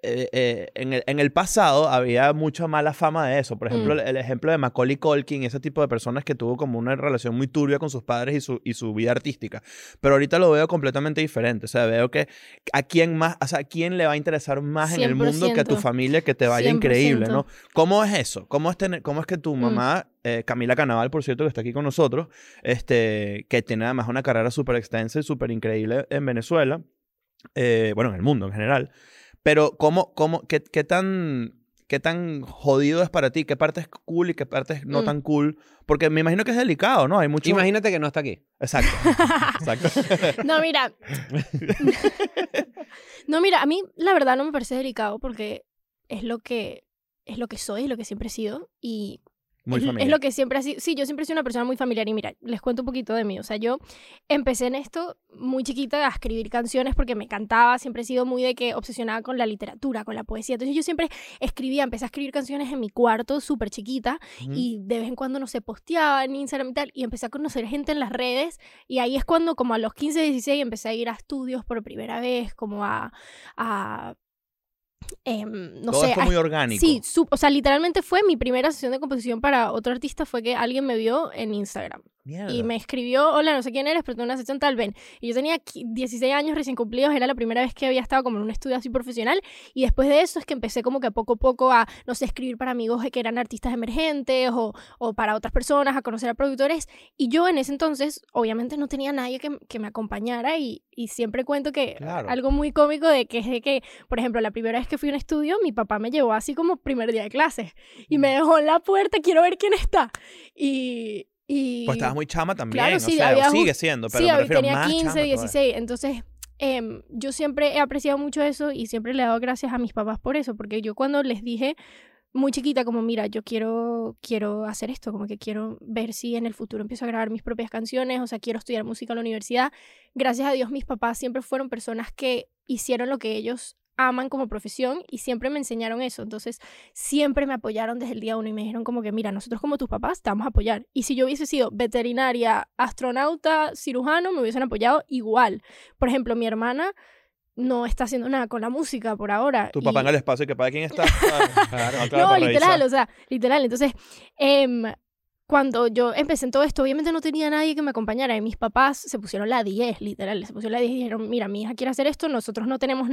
en el pasado había mucha mala fama de eso. Por ejemplo, el ejemplo de Macaulay Culkin, ese tipo de personas que tuvo como una relación muy turbia con sus padres y su vida artística. Pero ahorita lo veo completamente diferente. O sea, veo que a quién más... O sea, ¿a quién le va a interesar más en el mundo que a tu familia que te vaya 100%. Increíble, ¿no? ¿Cómo es eso? ¿Cómo es que tu mamá... Camila Canaval, por cierto, que está aquí con nosotros, que tiene además una carrera súper extensa y súper increíble en Venezuela, bueno, en el mundo en general, pero ¿qué tan jodido es para ti? ¿Qué parte es cool y qué parte es no tan cool? Porque me imagino que es delicado, ¿no? Hay mucho... Imagínate que no está aquí. Exacto. No, mira. No, mira, a mí la verdad no me parece delicado porque es lo que soy, es lo que siempre he sido y... Muy familiar. Es lo que siempre ha sido. Sí, yo siempre he sido una persona muy familiar. Y mira, les cuento un poquito de mí. O sea, yo empecé en esto muy chiquita a escribir canciones porque me encantaba. Siempre he sido muy de que obsesionada con la literatura, con la poesía. Entonces yo siempre escribía, empecé a escribir canciones en mi cuarto súper chiquita y de vez en cuando, no sé, posteaba en Instagram y tal. Y empecé a conocer gente en las redes y ahí es cuando como a los 15, 16 empecé a ir a estudios por primera vez, como no todo sé, fue muy orgánico. Sí, o sea, literalmente fue mi primera sesión de composición para otro artista, fue que alguien me vio en Instagram. Mierda. Y me escribió, hola, no sé quién eres, pero tengo una sesión tal, ven. Y yo tenía 16 años recién cumplidos, era la primera vez que había estado como en un estudio así profesional. Y después de eso es que empecé como que poco a poco a, no sé, escribir para amigos que eran artistas emergentes o para otras personas, a conocer a productores. Y yo en ese entonces, obviamente no tenía nadie que me acompañara y siempre cuento que algo muy cómico de que, por ejemplo, la primera vez que fui a un estudio, mi papá me llevó así como primer día de clases y me dejó en la puerta, quiero ver quién está. Y... Pues estabas muy chama también, claro, sí, o sea, sigue siendo, pero sí, me refiero tenía más 15, chama 16, todavía. Entonces yo siempre he apreciado mucho eso y siempre le he dado gracias a mis papás por eso, porque yo cuando les dije muy chiquita como, mira, yo quiero hacer esto, como que quiero ver si en el futuro empiezo a grabar mis propias canciones, o sea, quiero estudiar música en la universidad, gracias a Dios mis papás siempre fueron personas que hicieron lo que ellos aman como profesión y siempre me enseñaron eso, entonces siempre me apoyaron desde el día uno y me dijeron como que mira, nosotros como tus papás te vamos a apoyar y si yo hubiese sido veterinaria, astronauta, cirujano, me hubiesen apoyado igual. Por ejemplo, mi hermana no está haciendo nada con la música por ahora. Tu papá en el espacio, que para quién está. No, literal, o sea, literal, entonces... Cuando yo empecé en todo esto, obviamente no tenía nadie que me acompañara. Y mis papás se pusieron la 10, literal. Se pusieron la 10 y dijeron, mira, mi hija quiere hacer esto. Nosotros no tenemos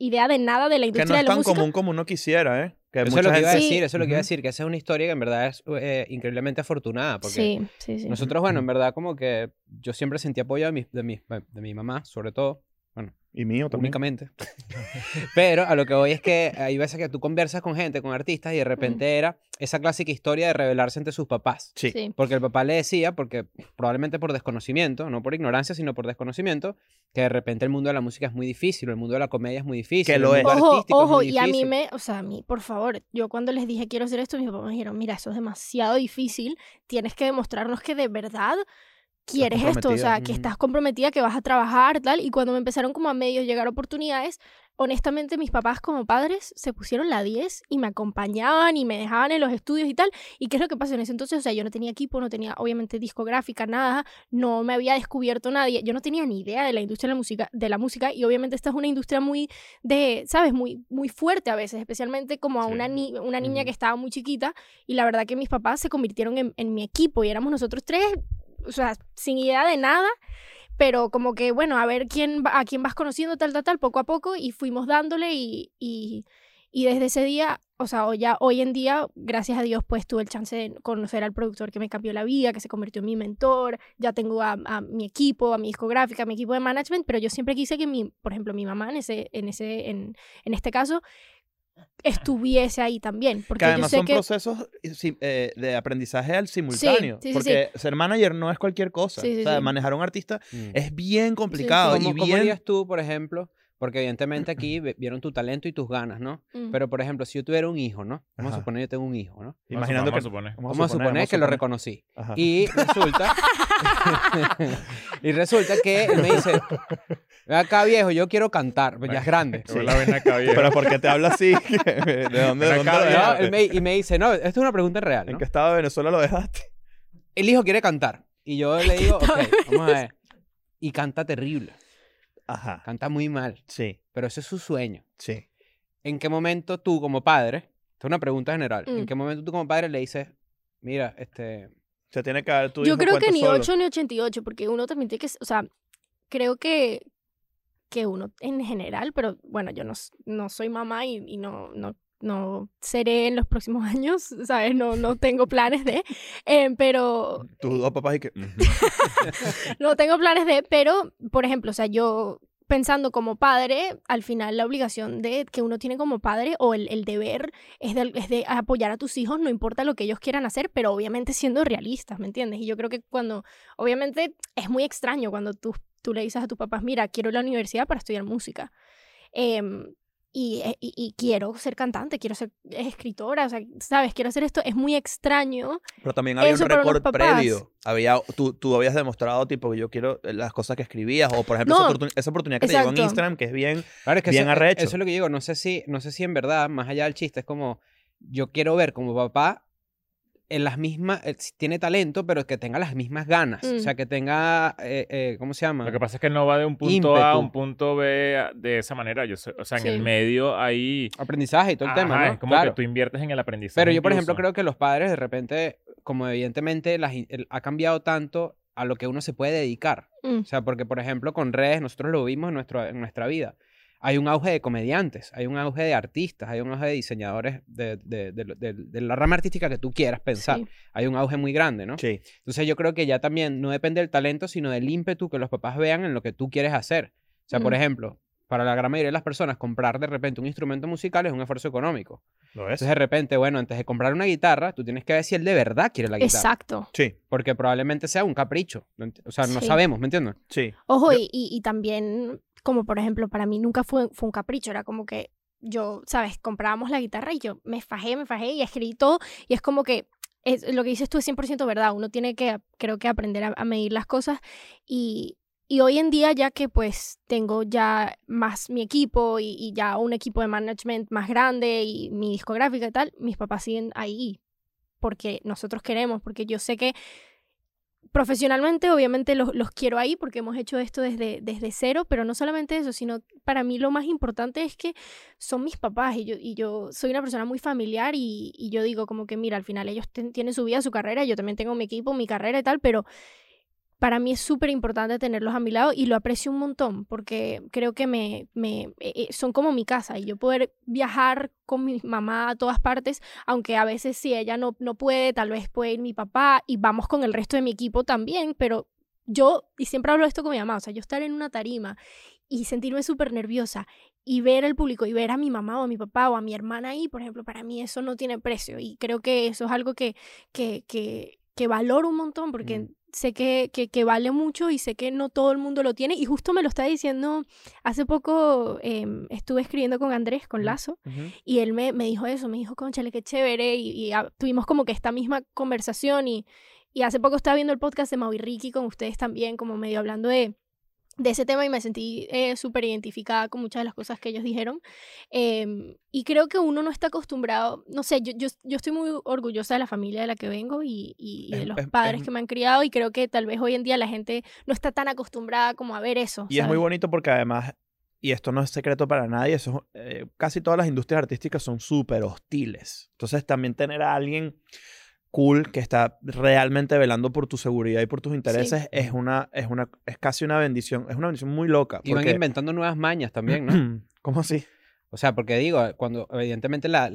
idea de nada de la industria de la música. Que no es tan común como uno quisiera, ¿eh? Eso es lo que iba a decir, que esa es una historia que en verdad es increíblemente afortunada. Porque sí. Nosotros, bueno, en verdad como que yo siempre sentí apoyo de mi mamá, sobre todo. Bueno, y mío también. Únicamente. Pero a lo que voy es que hay veces que tú conversas con gente, con artistas, y de repente era esa clásica historia de rebelarse ante sus papás. Sí. Porque el papá le decía, porque probablemente por desconocimiento, no por ignorancia, sino por desconocimiento, que de repente el mundo de la música es muy difícil, el mundo de la comedia es muy difícil. Que lo es. Ojo, y a mí por favor, yo cuando les dije quiero hacer esto, mis papás me dijeron, mira, eso es demasiado difícil, tienes que demostrarnos que de verdad quieres esto, o sea, que estás comprometida, que vas a trabajar, tal. Y cuando me empezaron como a medio llegar oportunidades, honestamente mis papás como padres se pusieron la 10 y me acompañaban y me dejaban en los estudios y tal. ¿Y qué es lo que pasó en ese entonces? O sea, yo no tenía equipo, no tenía obviamente discográfica, nada, no me había descubierto nadie, yo no tenía ni idea de la industria de la música, y obviamente esta es una industria muy de, ¿sabes? Muy fuerte a veces, especialmente como a una niña que estaba muy chiquita, y la verdad que mis papás se convirtieron en mi equipo y éramos nosotros tres. O sea, sin idea de nada, pero como que, bueno, a ver a quién vas conociendo, tal, poco a poco, y fuimos dándole, y desde ese día, o sea, ya hoy en día, gracias a Dios, pues tuve el chance de conocer al productor que me cambió la vida, que se convirtió en mi mentor. Ya tengo a mi equipo, a mi discográfica, a mi equipo de management, pero yo siempre quise que por ejemplo, mi mamá en este caso, estuviese ahí también, porque que además yo sé son procesos de aprendizaje al simultáneo, porque ser manager no es cualquier cosa, manejar a un artista es bien complicado. ¿Cómo harías tú, por ejemplo? Porque evidentemente aquí vieron tu talento y tus ganas, ¿no? Pero, por ejemplo, si yo tuviera un hijo, ¿no? Vamos a suponer yo tengo un hijo, ¿no? Vamos a suponer que lo reconocí. Ajá. Y resulta... y resulta que él me dice, ven acá, viejo, yo quiero cantar. Pues ya es grande. Pero ¿por qué te habla así? ¿De dónde? Y me dice, no, esto es una pregunta real, ¿no? ¿En qué estado de Venezuela lo dejaste? El hijo quiere cantar. Y yo le digo, ok, vamos a ver. Y canta terrible. Ajá. Canta muy mal. Sí. Pero ese es su sueño. Sí. ¿En qué momento tú como padre, esta es una pregunta general, ¿en qué momento tú como padre le dices, mira, se tiene que dar tu hijo? Yo creo que ni solo 8 ni 88, porque uno también tiene que, o sea, creo que uno en general, pero bueno, yo no soy mamá y no seré en los próximos años, ¿sabes? No tengo planes de, pero... Tus dos papás y que... no tengo planes de, pero, por ejemplo, o sea, yo pensando como padre, al final la obligación de que uno tiene como padre o el deber es de apoyar a tus hijos, no importa lo que ellos quieran hacer, pero obviamente siendo realistas, ¿me entiendes? Y yo creo que obviamente es muy extraño cuando tú le dices a tus papás, mira, quiero ir a la universidad para estudiar música. Y quiero ser cantante, quiero ser escritora, o sea, ¿sabes? Quiero hacer esto. Es muy extraño. Pero también había un récord previo. Tú habías demostrado, tipo, que yo quiero las cosas que escribías, o por ejemplo, esa oportunidad que te llegó en Instagram, que es bien, claro, es que bien arrecho. Eso es lo que digo. No sé si en verdad, más allá del chiste, es como, yo quiero ver como papá en las mismas, tiene talento, pero que tenga las mismas ganas. O sea, que tenga, ¿cómo se llama? Lo que pasa es que él no va de un punto A a un punto B de esa manera. En el medio hay... aprendizaje y todo el tema, ¿no? Es como que tú inviertes en el aprendizaje. Pero yo, por ejemplo, creo que los padres, de repente, como evidentemente ha cambiado tanto a lo que uno se puede dedicar. O sea, porque, por ejemplo, con redes, nosotros lo vimos en nuestra vida. Hay un auge de comediantes, hay un auge de artistas, hay un auge de diseñadores de la rama artística que tú quieras pensar. Sí. Hay un auge muy grande, ¿no? Sí. Entonces yo creo que ya también no depende del talento, sino del ímpetu que los papás vean en lo que tú quieres hacer. O sea, por ejemplo, para la gran mayoría de las personas, comprar de repente un instrumento musical es un esfuerzo económico. ¿Lo es? Entonces de repente, bueno, antes de comprar una guitarra, tú tienes que ver si él de verdad quiere la guitarra. Exacto. Sí. Porque probablemente sea un capricho. O sea, no sabemos, ¿me entiendes? Sí. Ojo, y también... Como, por ejemplo, para mí nunca fue un capricho. Era como que yo, ¿sabes? Comprábamos la guitarra y yo me fajé y escribí todo. Y es como que lo que dices tú es 100% verdad. Uno tiene que, creo que, aprender a medir las cosas. Y hoy en día, ya que pues tengo ya más mi equipo y ya un equipo de management más grande y mi discográfica y tal, mis papás siguen ahí porque nosotros queremos, porque yo sé que profesionalmente, obviamente, los quiero ahí porque hemos hecho esto desde cero, pero no solamente eso, sino para mí lo más importante es que son mis papás y yo soy una persona muy familiar y yo digo como que, mira, al final ellos tienen su vida, su carrera, yo también tengo mi equipo, mi carrera y tal, pero para mí es súper importante tenerlos a mi lado y lo aprecio un montón porque creo que son como mi casa y yo poder viajar con mi mamá a todas partes, aunque a veces si ella no puede, tal vez puede ir mi papá y vamos con el resto de mi equipo también, pero yo, y siempre hablo esto con mi mamá, o sea, yo estar en una tarima y sentirme súper nerviosa y ver al público y ver a mi mamá o a mi papá o a mi hermana ahí, por ejemplo, para mí eso no tiene precio y creo que eso es algo que valoro un montón porque... sé que vale mucho y sé que no todo el mundo lo tiene. Y justo me lo está diciendo, hace poco estuve escribiendo con Andrés, con Lazo, uh-huh. y él me dijo eso, me dijo, cónchale, qué chévere, y tuvimos como que esta misma conversación, y hace poco estaba viendo el podcast de Mau y Ricky con ustedes también, como medio hablando de ese tema, y me sentí súper identificada con muchas de las cosas que ellos dijeron, y creo que uno no está acostumbrado, no sé, yo estoy muy orgullosa de la familia de la que vengo y de los padres que me han criado, y creo que tal vez hoy en día la gente no está tan acostumbrada como a ver eso, y ¿sabes? Es muy bonito porque además, y esto no es secreto para nadie, eso, casi todas las industrias artísticas son súper hostiles, entonces también tener a alguien cool que está realmente velando por tu seguridad y por tus intereses, sí. Es casi una bendición, es una bendición muy loca. Y porque... van inventando nuevas mañas también, ¿no? ¿Cómo así? O sea, porque digo, cuando evidentemente la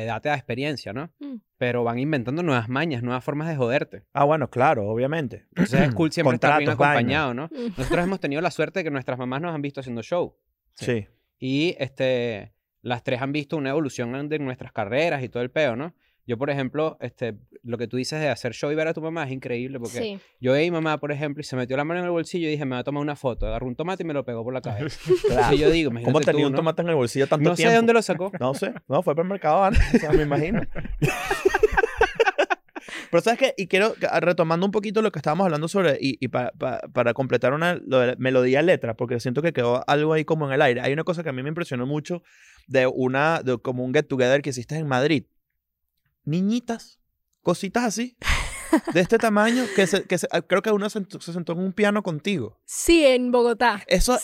edad te da experiencia, ¿no? Mm. Pero van inventando nuevas mañas, nuevas formas de joderte. Ah, bueno, claro, obviamente. Entonces es cool siempre estar bien acompañado, ¿no? Nosotros hemos tenido la suerte de que nuestras mamás nos han visto haciendo show. Sí. Y las tres han visto una evolución de nuestras carreras y todo el peo, ¿no? Yo, por ejemplo, lo que tú dices de hacer show y ver a tu mamá es increíble porque sí. Yo veía a mi mamá, por ejemplo, y se metió la mano en el bolsillo y dije, me va a tomar una foto. Agarró un tomate y me lo pegó por la cabeza. Claro. Y yo digo, imagínate ¿cómo tenía tú, un ¿no? tomate en el bolsillo tanto tiempo? No sé de dónde lo sacó. No sé. No, fue para el mercado antes. O sea, me imagino. Pero ¿sabes qué? Y quiero, retomando un poquito lo que estábamos hablando sobre, y para completar lo de melodía letra, porque siento que quedó algo ahí como en el aire. Hay una cosa que a mí me impresionó mucho de como un get together que hiciste en Madrid. Niñitas, cositas así, de este tamaño, creo que uno se sentó en un piano contigo. Sí, en Bogotá. Eso,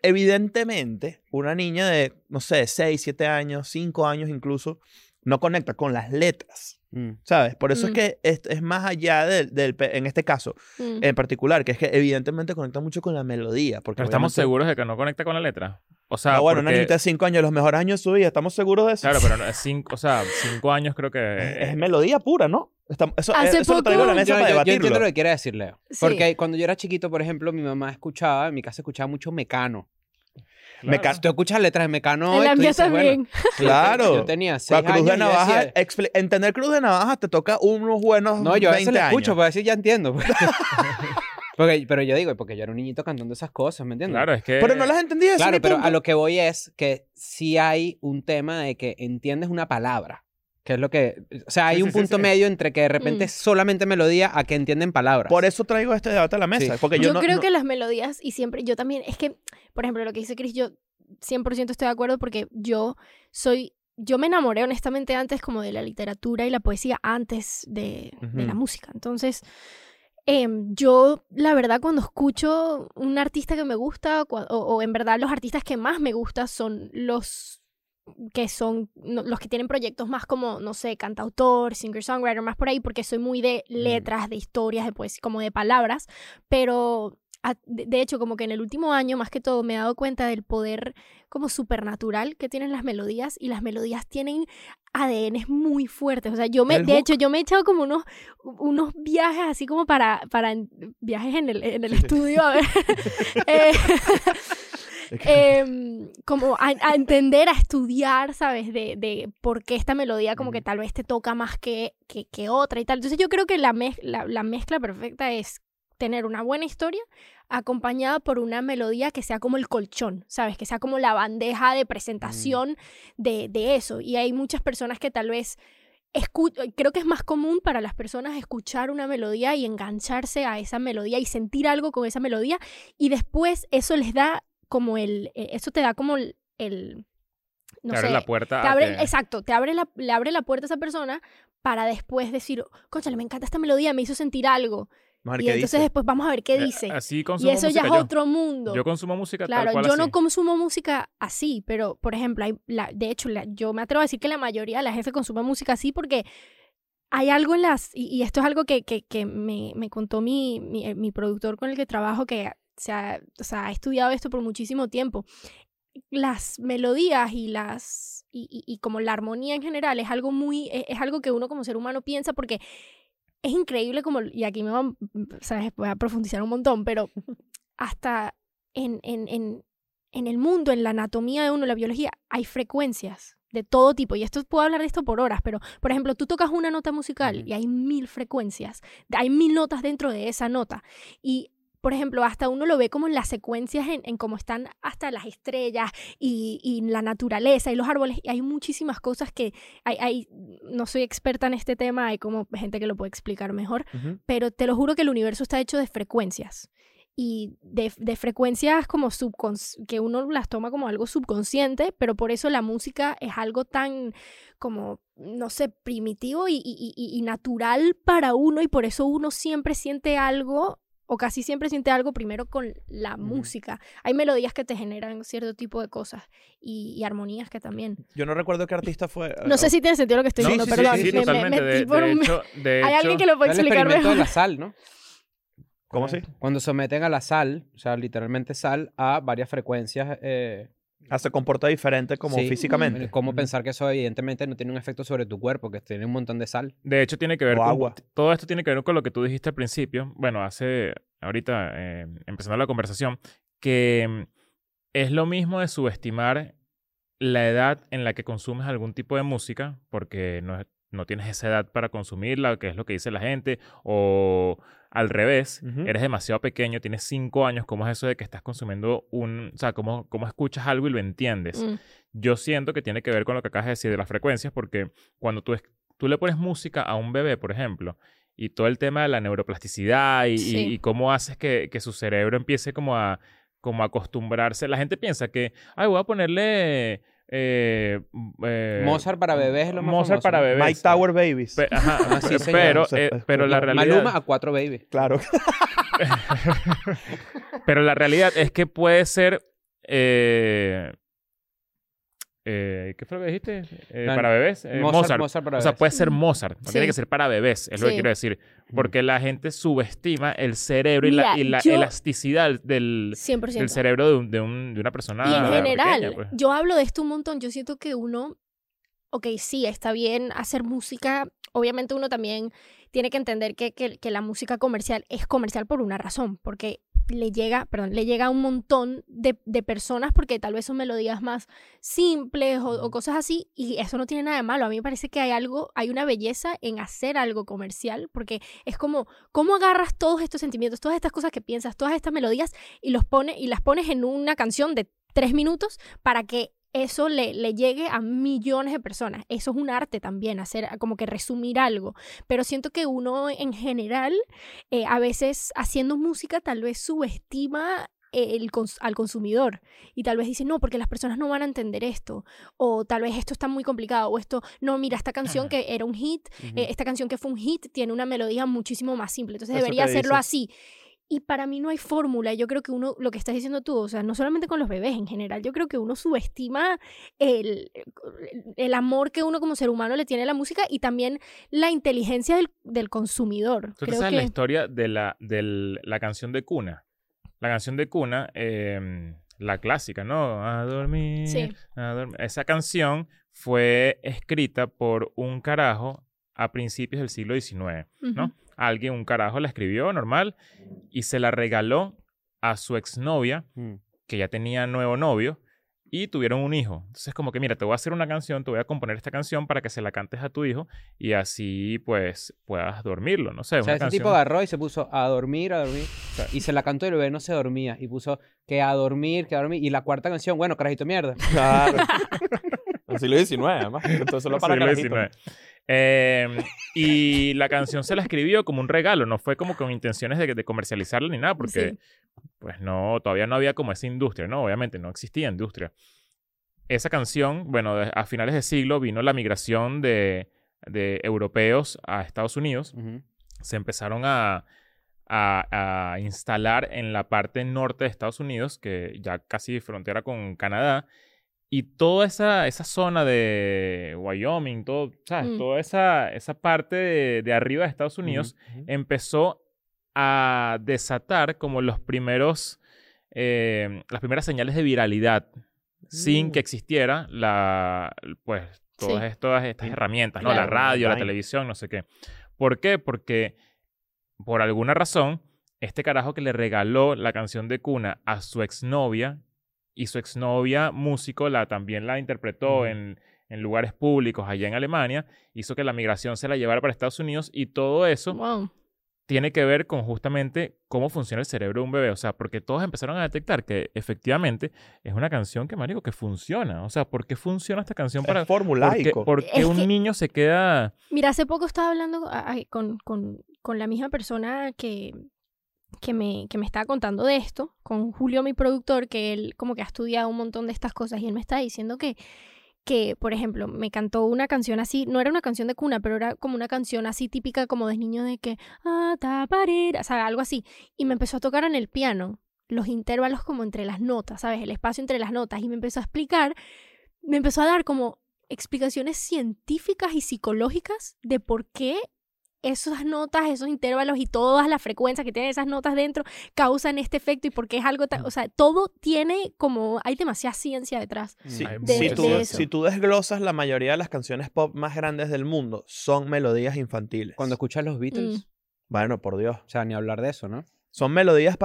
evidentemente, una niña de, no sé, 6, 7 años, 5 años incluso, no conecta con las letras, ¿sabes? Por eso es que es más allá del en este caso, en particular, que es que evidentemente conecta mucho con la melodía. Porque pero estamos seguros de que no conecta con la letra. O sea, bueno, porque... una niñita de 5 años, los mejores años de su vida, ¿estamos seguros de eso? Claro, pero 5 años creo que... Es melodía pura, ¿no? Eso lo traigo a la mesa para debatirlo. Yo entiendo lo que quiere decir, Leo. Sí. Porque cuando yo era chiquito, por ejemplo, mi mamá escuchaba, en mi casa escuchaba mucho Mecano. Claro. Tú escuchas letras de Mecano hoy, tú dices, también. Bueno, claro. Yo tenía 6 años. Cruz de Navaja, entender Cruz de Navaja te toca unos buenos 20 años. No, yo a veces la escucho para decir, ya entiendo. Pero yo digo, porque yo era un niñito cantando esas cosas, ¿me entiendes? Claro, es que... Pero no las entendí. Claro, pero a lo que voy es que sí hay un tema de que entiendes una palabra, que es lo que... O sea, hay un punto medio entre que de repente es solamente melodía a que entienden palabras. Por eso traigo este debate a la mesa. Sí. Porque yo creo que las melodías, y siempre, yo también, es que, por ejemplo, lo que dice Chris, yo 100% estoy de acuerdo porque yo me enamoré honestamente antes como de la literatura y la poesía antes de la música. Entonces... yo, la verdad, cuando escucho un artista que me gusta o en verdad los artistas que más me gustan son los que son los que tienen proyectos más como, no sé, cantautor, singer-songwriter, más por ahí, porque soy muy de letras, de historias, de poesía, como de palabras, pero... De hecho, como que en el último año, más que todo, me he dado cuenta del poder como supernatural que tienen las melodías, y las melodías tienen ADNs muy fuertes. O sea, yo me he echado como unos viajes así como para viajes en el estudio, a ver. Como a entender, a estudiar, ¿sabes? De por qué esta melodía como que tal vez te toca más que otra y tal. Entonces yo creo que la mezcla perfecta es tener una buena historia acompañada por una melodía que sea como el colchón, ¿sabes? Que sea como la bandeja de presentación de eso. Y hay muchas personas que tal vez... creo que es más común para las personas escuchar una melodía y engancharse a esa melodía y sentir algo con esa melodía. Y después eso les da como eso te da como no te abre la puerta. Exacto, le abre la puerta a esa persona para después decir, cónchale, me encanta esta melodía, me hizo sentir algo. Y entonces después vamos a ver qué dice. Así consumo música. Y eso ya es otro mundo. Yo consumo música tal cual así. Claro, yo no consumo música así, pero, por ejemplo, yo me atrevo a decir que la mayoría de la gente consume música así porque hay algo en las... Y esto es algo que me contó mi productor con el que trabajo, que o sea, ha estudiado esto por muchísimo tiempo. Las melodías y como la armonía en general es algo es algo que uno como ser humano piensa porque... Es increíble como, y aquí voy a profundizar un montón, pero hasta en el mundo, en la anatomía de uno, la biología, hay frecuencias. de todo tipo, y esto puedo hablar de esto por horas, pero por ejemplo, tú tocas una nota musical y hay 1000 frecuencias, hay 1000 notas dentro de esa nota, y por ejemplo, hasta uno lo ve como en las secuencias, en cómo están hasta las estrellas y la naturaleza y los árboles, y hay muchísimas cosas que hay no soy experta en este tema, hay como gente que lo puede explicar mejor, pero te lo juro que el universo está hecho de frecuencias, y de frecuencias como que uno las toma como algo subconsciente, pero por eso la música es algo tan como, no sé, primitivo y natural para uno, y por eso uno siempre siente algo, o casi siempre siente algo primero con la música. Hay melodías que te generan cierto tipo de cosas y armonías que también. Yo no recuerdo qué artista fue. No sé si tiene sentido lo que estoy diciendo, pero hay alguien que lo puede explicar mejor. El experimento de la sal, ¿no? ¿Cómo así? Cuando someten a la sal, o sea, literalmente sal, a varias frecuencias. Se comporta diferente como físicamente. Cómo pensar que eso evidentemente no tiene un efecto sobre tu cuerpo, que tiene un montón de sal. De hecho, tiene que ver con agua. Todo esto tiene que ver con lo que tú dijiste al principio. Bueno, ahorita, empezando la conversación, que es lo mismo de subestimar la edad en la que consumes algún tipo de música, porque no tienes esa edad para consumirla, que es lo que dice la gente, o al revés, eres demasiado pequeño, tienes 5 años, ¿cómo es eso de que estás consumiendo o sea, cómo escuchas algo y lo entiendes? Yo siento que tiene que ver con lo que acabas de decir de las frecuencias, porque cuando tú le pones música a un bebé, por ejemplo, y todo el tema de la neuroplasticidad y cómo haces que su cerebro empiece como a acostumbrarse. La gente piensa que, voy a ponerle... Mozart para bebés es lo más famoso. Para bebés. My Tower Babies. Pero la realidad... Maluma a 4 babies. Claro. Pero la realidad es que puede ser... ¿qué fue lo que dijiste? ¿Para bebés? Mozart para bebés. O sea, puede ser Mozart. No tiene que ser para bebés, es lo que quiero decir. Porque la gente subestima el cerebro y la elasticidad del cerebro de una persona. Y en general, pequeña, pues. Yo hablo de esto un montón. Yo siento que uno... Ok, sí, está bien hacer música. Obviamente uno también tiene que entender que la música comercial es comercial por una razón. Porque... le llega a un montón de personas porque tal vez son melodías más simples o cosas así, y eso no tiene nada de malo. A mí me parece que hay una belleza en hacer algo comercial, porque es como cómo agarras todos estos sentimientos, todas estas cosas que piensas, todas estas melodías, y las pones en una canción de 3 minutos para que eso le llegue a millones de personas. Eso es un arte también, hacer como que resumir algo. Pero siento que uno en general, a veces haciendo música, tal vez subestima al consumidor. Y tal vez dice, no, porque las personas no van a entender esto. O tal vez esto está muy complicado. O esto, no, mira, esta canción que era un hit, esta canción que fue un hit, tiene una melodía muchísimo más simple. Entonces debería hacerlo así. Y para mí no hay fórmula. Yo creo que uno, lo que estás diciendo tú, o sea, no solamente con los bebés en general, yo creo que uno subestima el amor que uno como ser humano le tiene a la música, y también la inteligencia del consumidor. ¿Tú sabes la historia de la canción de cuna? La canción de cuna, la clásica, ¿no? A dormir, a dormir. Esa canción fue escrita por un carajo a principios del siglo XIX, ¿no? Alguien, un carajo, la escribió, normal, y se la regaló a su exnovia, que ya tenía nuevo novio, y tuvieron un hijo. Entonces, como que, mira, te voy a hacer una canción, te voy a componer esta canción para que se la cantes a tu hijo, y así, pues, puedas dormirlo, no sé. O sea, ese tipo agarró y se puso a dormir, y se la cantó y el bebé no se dormía, y puso que a dormir, y la cuarta canción, bueno, carajito mierda. Claro. El siglo XIX, además. Entonces, lo para carajito. Y la canción se la escribió como un regalo, no fue como con intenciones de comercializarla ni nada, porque pues no, todavía no había como esa industria, ¿no? Obviamente no existía industria. Esa canción, bueno, a finales de siglo vino la migración de europeos a Estados Unidos. Se empezaron a instalar en la parte norte de Estados Unidos, que ya casi frontera con Canadá. Y toda esa zona de Wyoming, todo, ¿sabes? Toda esa parte de arriba de Estados Unidos empezó a desatar como las primeras señales de viralidad, sin que existiera todas estas herramientas, ¿no? Claro. La radio, la televisión, no sé qué. ¿Por qué? Porque por alguna razón, este carajo que le regaló la canción de cuna a su exnovia, y su exnovia, músico, también la interpretó en en lugares públicos allá en Alemania, hizo que la migración se la llevara para Estados Unidos, y todo eso tiene que ver con justamente cómo funciona el cerebro de un bebé. O sea, porque todos empezaron a detectar que efectivamente es una canción que, marico, que funciona. O sea, ¿por qué funciona esta canción? Es formulaico. ¿Por qué un niño se queda...? Mira, hace poco estaba hablando con la misma persona que me estaba contando de esto, con Julio, mi productor, que él como que ha estudiado un montón de estas cosas, y él me estaba diciendo que, por ejemplo, me cantó una canción así, no era una canción de cuna, pero era como una canción así típica como de niño, de que, o sea, algo así, y me empezó a tocar en el piano los intervalos como entre las notas, ¿sabes? El espacio entre las notas, y me empezó a explicar, me empezó a dar como explicaciones científicas y psicológicas de por qué esas notas, esos intervalos y todas las frecuencias que tienen esas notas dentro causan este efecto, y porque es algo tan... O sea, todo tiene como... Hay demasiada ciencia detrás. Sí. Si tú desglosas, la mayoría de las canciones pop más grandes del mundo son melodías infantiles. Cuando escuchas los Beatles... Bueno, por Dios. O sea, ni hablar de eso, ¿no? Son melodías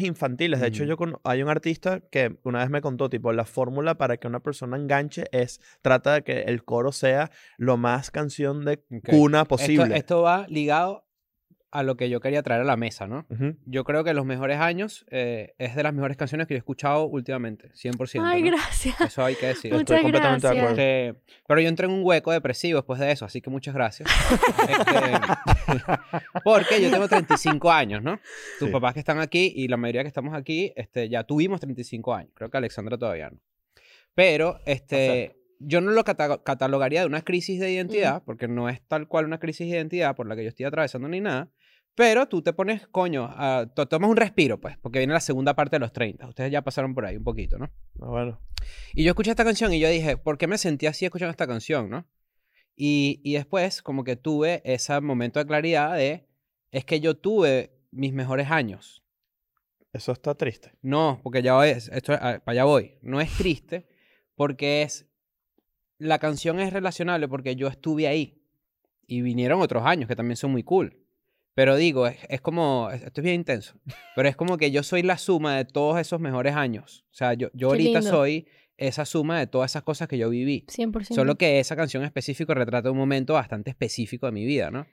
infantiles. De hecho, hay un artista que una vez me contó, tipo, la fórmula para que una persona enganche es, trata de que el coro sea lo más canción de cuna posible. Esto va ligado a lo que yo quería traer a la mesa, ¿no? Uh-huh. Yo creo que Los Mejores Años es de las mejores canciones que yo he escuchado últimamente, 100%. Ay, ¿no? Gracias. Eso hay que decir. Muchas Estoy completamente gracias. De acuerdo. Pero yo entré en un hueco depresivo después de eso, así que muchas gracias. Porque yo tengo 35 años, ¿no? Tus papás que están aquí y la mayoría que estamos aquí ya tuvimos 35 años. Creo que Alexandra todavía no. Pero yo no lo catalogaría de una crisis de identidad, porque no es tal cual una crisis de identidad por la que yo estoy atravesando ni nada. Pero tú te pones, tomas un respiro, pues, porque viene la segunda parte de los 30. Ustedes ya pasaron por ahí un poquito, ¿no? Ah, bueno. Y yo escuché esta canción y yo dije, ¿por qué me sentí así escuchando esta canción, no? Y después, como que tuve ese momento de claridad es que yo tuve mis mejores años. Eso está triste. No, porque para allá voy. No es triste, porque la canción es relacionable porque yo estuve ahí. Y vinieron otros años que también son muy cool. Pero digo, es como... Esto es bien intenso. Pero es como que yo soy la suma de todos esos mejores años. O sea, yo ahorita soy esa suma de todas esas cosas que yo viví. 100%. Solo que esa canción en específico retrata un momento bastante específico de mi vida, ¿no?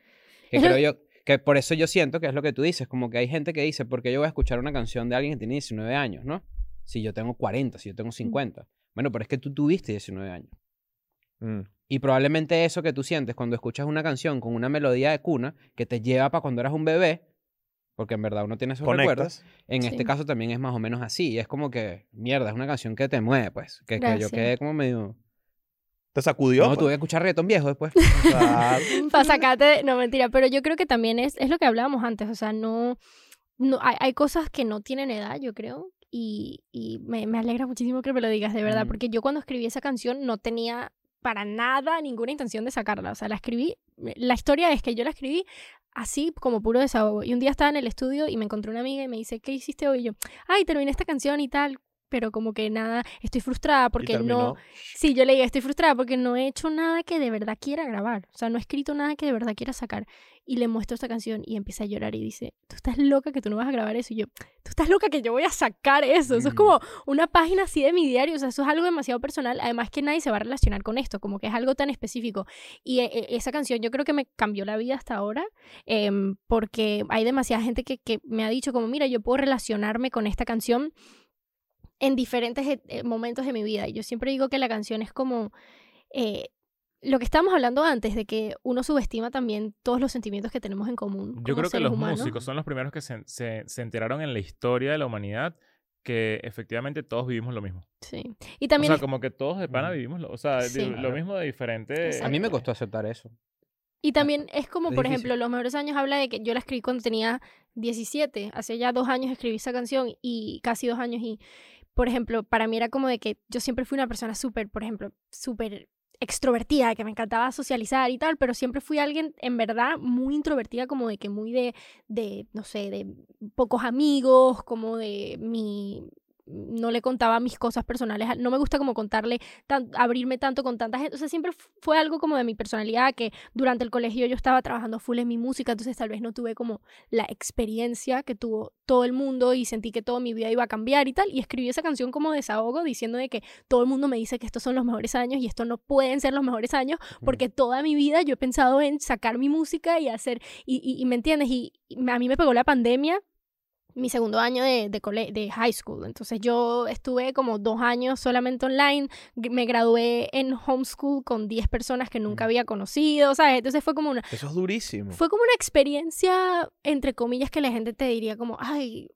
Que creo yo... Que por eso yo siento que es lo que tú dices. Como que hay gente que dice, ¿por qué yo voy a escuchar una canción de alguien que tiene 19 años, no? Si yo tengo 40, si yo tengo 50. Bueno, pero es que tú tuviste 19 años. Mm. Y probablemente eso que tú sientes cuando escuchas una canción con una melodía de cuna que te lleva para cuando eras un bebé, porque en verdad uno tiene esos recuerdos, en este caso también es más o menos así. Y es como que, mierda, es una canción que te mueve, pues. Que yo quedé como medio... ¿Te sacudió? No, pues. Tuve que escuchar reggaetón viejo después. Para sacarte... No, mentira. Pero yo creo que también es lo que hablábamos antes. O sea, no hay cosas que no tienen edad, yo creo. Y me alegra muchísimo que me lo digas, de verdad. Porque yo cuando escribí esa canción no tenía... para nada, ninguna intención de sacarla. O sea, la escribí... La historia es que yo la escribí así, como puro desahogo. Y un día estaba en el estudio y me encontré una amiga y me dice, ¿qué hiciste hoy? Y yo, ay, terminé esta canción y tal, pero como que nada, estoy frustrada porque no... Sí, yo le dije, estoy frustrada porque no he hecho nada que de verdad quiera grabar. O sea, no he escrito nada que de verdad quiera sacar. Y le muestro esta canción y empieza a llorar y dice, tú estás loca que tú no vas a grabar eso. Y yo, tú estás loca que yo voy a sacar eso. Eso es como una página así de mi diario. O sea, eso es algo demasiado personal. Además que nadie se va a relacionar con esto. Como que es algo tan específico. Y esa canción yo creo que me cambió la vida hasta ahora. Porque hay demasiada gente que me ha dicho como, mira, yo puedo relacionarme con esta canción en diferentes momentos de mi vida. Y yo siempre digo que la canción es como... lo que estábamos hablando antes, de que uno subestima también todos los sentimientos que tenemos en común. Yo creo que los músicos son los primeros que se enteraron en la historia de la humanidad que efectivamente todos vivimos lo mismo. Sí. Y también... O sea, como que todos de pana vivimos lo mismo de diferente... Exacto. A mí me costó aceptar eso. Y también es como, por ejemplo, Los Mejores Años habla de que yo la escribí cuando tenía 17. Hace ya 2 años escribí esa canción y casi 2 años y, por ejemplo, para mí era como de que yo siempre fui una persona súper extrovertida, que me encantaba socializar y tal, pero siempre fui alguien, en verdad, muy introvertida, como de que muy de no sé, de pocos amigos, como de mi no le contaba mis cosas personales, no me gusta como contarle, abrirme tanto con tanta gente, o sea, siempre fue algo como de mi personalidad, que durante el colegio yo estaba trabajando full en mi música, entonces tal vez no tuve como la experiencia que tuvo todo el mundo y sentí que toda mi vida iba a cambiar y tal, y escribí esa canción como desahogo, diciendo de que todo el mundo me dice que estos son los mejores años y estos no pueden ser los mejores años, porque toda mi vida yo he pensado en sacar mi música y hacer, y ¿me entiendes? Y a mí me pegó la pandemia, mi segundo año de high school, entonces yo estuve como 2 años solamente online, me gradué en homeschool con 10 personas que nunca había conocido, ¿sabes? Entonces fue como una... Eso es durísimo. Fue como una experiencia, entre comillas, que la gente te diría como, ay,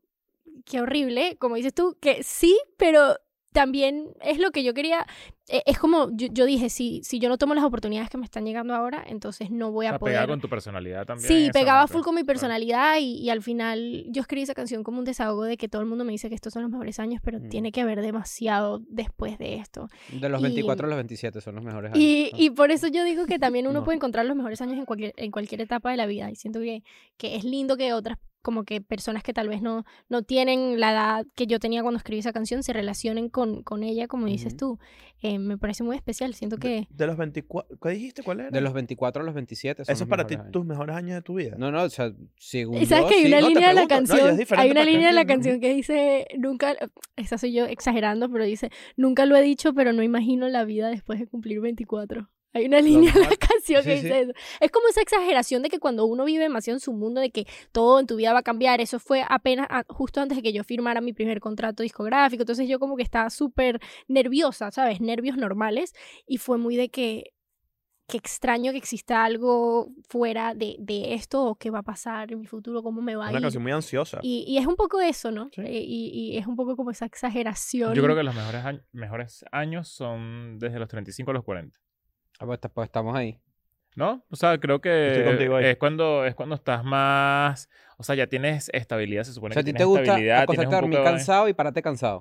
qué horrible, como dices tú, que sí, pero también es lo que yo quería... Es como, yo dije, si yo no tomo las oportunidades que me están llegando ahora, entonces no voy a poder... Pegaba con tu personalidad también. Sí, pegaba full con mi personalidad y al final yo escribí esa canción como un desahogo de que todo el mundo me dice que estos son los mejores años, pero tiene que haber demasiado después de esto. De los 24 a los 27 son los mejores años. Y por eso yo digo que también uno puede encontrar los mejores años en cualquier etapa de la vida. Y siento que es lindo que otras, como que personas que tal vez no tienen la edad que yo tenía cuando escribí esa canción, se relacionen con ella, como dices tú. Me parece muy especial, siento que... De los 24... ¿Qué dijiste? ¿Cuál era? De los 24 a los 27. ¿Eso es para ti años. Tus mejores años de tu vida? No, o sea, según yo... ¿Sabes que hay una línea de la canción? No, hay una línea de la canción que dice... Nunca... Esa soy yo exagerando, pero dice... Nunca lo he dicho, pero no imagino la vida después de cumplir 24. Hay una línea en la canción que dice eso. Es como esa exageración de que cuando uno vive demasiado en su mundo, de que todo en tu vida va a cambiar. Eso fue apenas justo antes de que yo firmara mi primer contrato discográfico. Entonces yo como que estaba súper nerviosa, ¿sabes? Nervios normales. Y fue muy de que extraño que exista algo fuera de esto, o qué va a pasar en mi futuro, cómo me va a ir. Es una canción muy ansiosa. Y es un poco eso, ¿no? Sí. Y es un poco como esa exageración. Yo creo que los mejores años son desde los 35 a los 40. Ah, pues estamos ahí. ¿No? O sea, creo que es cuando estás más... O sea, ya tienes estabilidad, se supone, o sea, que tienes estabilidad. O sea, a ti te gusta acostarte a dormir cansado y pararte cansado.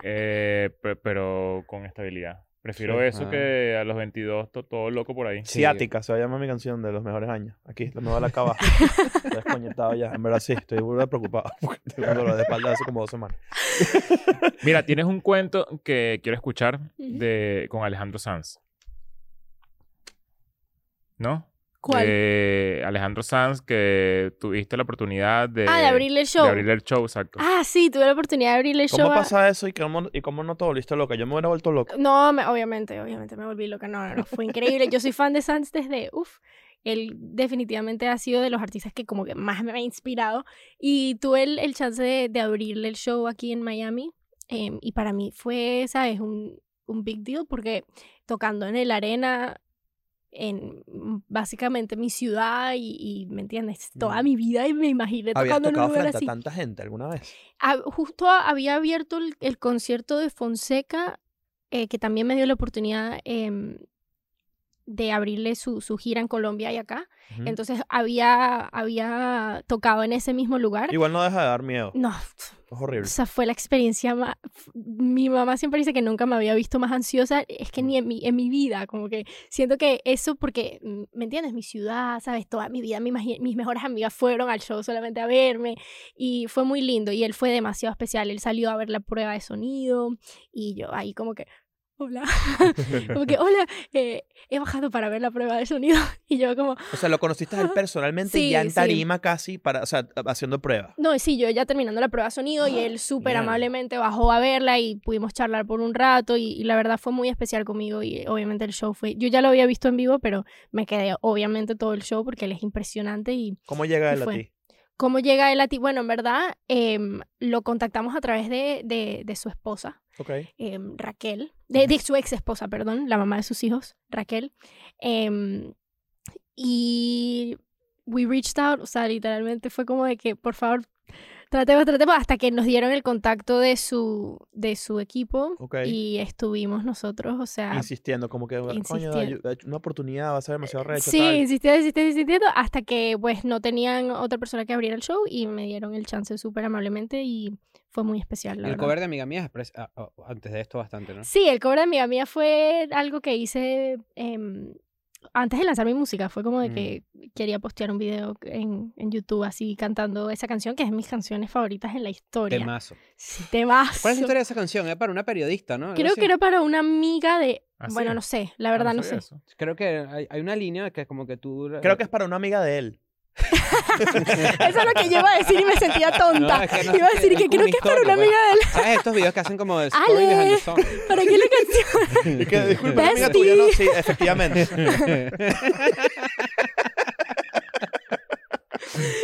Pero con estabilidad. Prefiero eso que a los 22 todo loco por ahí. Ciática, se va a llamar mi canción de los mejores años. Aquí, me va a la cava. Estoy desconectado ya. En verdad sí, estoy muy preocupado porque tengo dolor de espalda hace como 2 semanas. Mira, tienes un cuento que quiero escuchar con Alejandro Sanz. ¿No? ¿Cuál? De Alejandro Sanz, que tuviste la oportunidad de... Ah, de abrirle el show. De abrirle el show, exacto. Ah, sí, tuve la oportunidad de abrirle el show. ¿Cómo pasa eso y cómo no te volviste loca? Yo me hubiera vuelto loca. No, obviamente me volví loca. No, fue increíble. Yo soy fan de Sanz desde... Él definitivamente ha sido de los artistas que como que más me ha inspirado. Y tuve el chance de abrirle el show aquí en Miami. Y para mí fue, ¿sabes? Un big deal, porque tocando en el arena... en básicamente mi ciudad y ¿me entiendes? Toda mi vida, y me imaginé tocando en un lugar así. ¿Habías tocado frente a tanta gente alguna vez? Justo había abierto el concierto de Fonseca, que también me dio la oportunidad de abrirle su gira en Colombia y acá. Entonces había tocado en ese mismo lugar. Igual no deja de dar miedo. No. Es horrible. O sea, fue la experiencia más... Mi mamá siempre dice que nunca me había visto más ansiosa. Es que ni en mi vida, como que siento que eso, porque, ¿me entiendes? Mi ciudad, ¿sabes? Toda mi vida mis mejores amigas fueron al show solamente a verme, y fue muy lindo, y él fue demasiado especial. Él salió a ver la prueba de sonido y yo ahí como que... Hola, como que hola, he bajado para ver la prueba de sonido, y yo como... O sea, lo conociste él personalmente, sí, ya en tarima, sí, casi, para, o sea, haciendo prueba. No, sí, yo ya terminando la prueba de sonido, y él súper amablemente bajó a verla y pudimos charlar por un rato, y la verdad fue muy especial conmigo, y obviamente el show fue... Yo ya lo había visto en vivo, pero me quedé obviamente todo el show porque él es impresionante y... ¿Cómo llega él a ti? ¿Cómo llega él a ti? Bueno, en verdad, lo contactamos a través de su esposa. Okay. Raquel, de su ex esposa, perdón, la mamá de sus hijos, Raquel, y we reached out, o sea, literalmente fue como de que por favor tratemos, hasta que nos dieron el contacto de su equipo, y estuvimos nosotros, o sea, insistiendo, como que coño, una oportunidad, va a ser demasiado recha. Sí, insistiendo, hasta que pues no tenían otra persona que abriera el show y me dieron el chance súper amablemente, y fue muy especial, la verdad. El cover de Amiga Mía, antes de esto, bastante, ¿no? Sí, el cover de Amiga Mía fue algo que hice antes de lanzar mi música, fue como de que quería postear un video en YouTube así cantando esa canción, que es de mis canciones favoritas en la historia. Temazo. Sí, temazo. ¿Cuál es la historia de esa canción? Era para una periodista, ¿no? Creo que era para una amiga de... ¿Ah, bueno, sí? No sé, la verdad no sé. Eso. Creo que hay una línea que es como que tú... Creo que es para una amiga de él. Eso es lo que yo iba a decir y me sentía tonta. No, es que no iba a decir que creo que es para una amiga de él. ¿Sabes estos videos que hacen como de Ale, ¿para qué la canción? Es que, disculpa, amiga tuya, no, sí, efectivamente.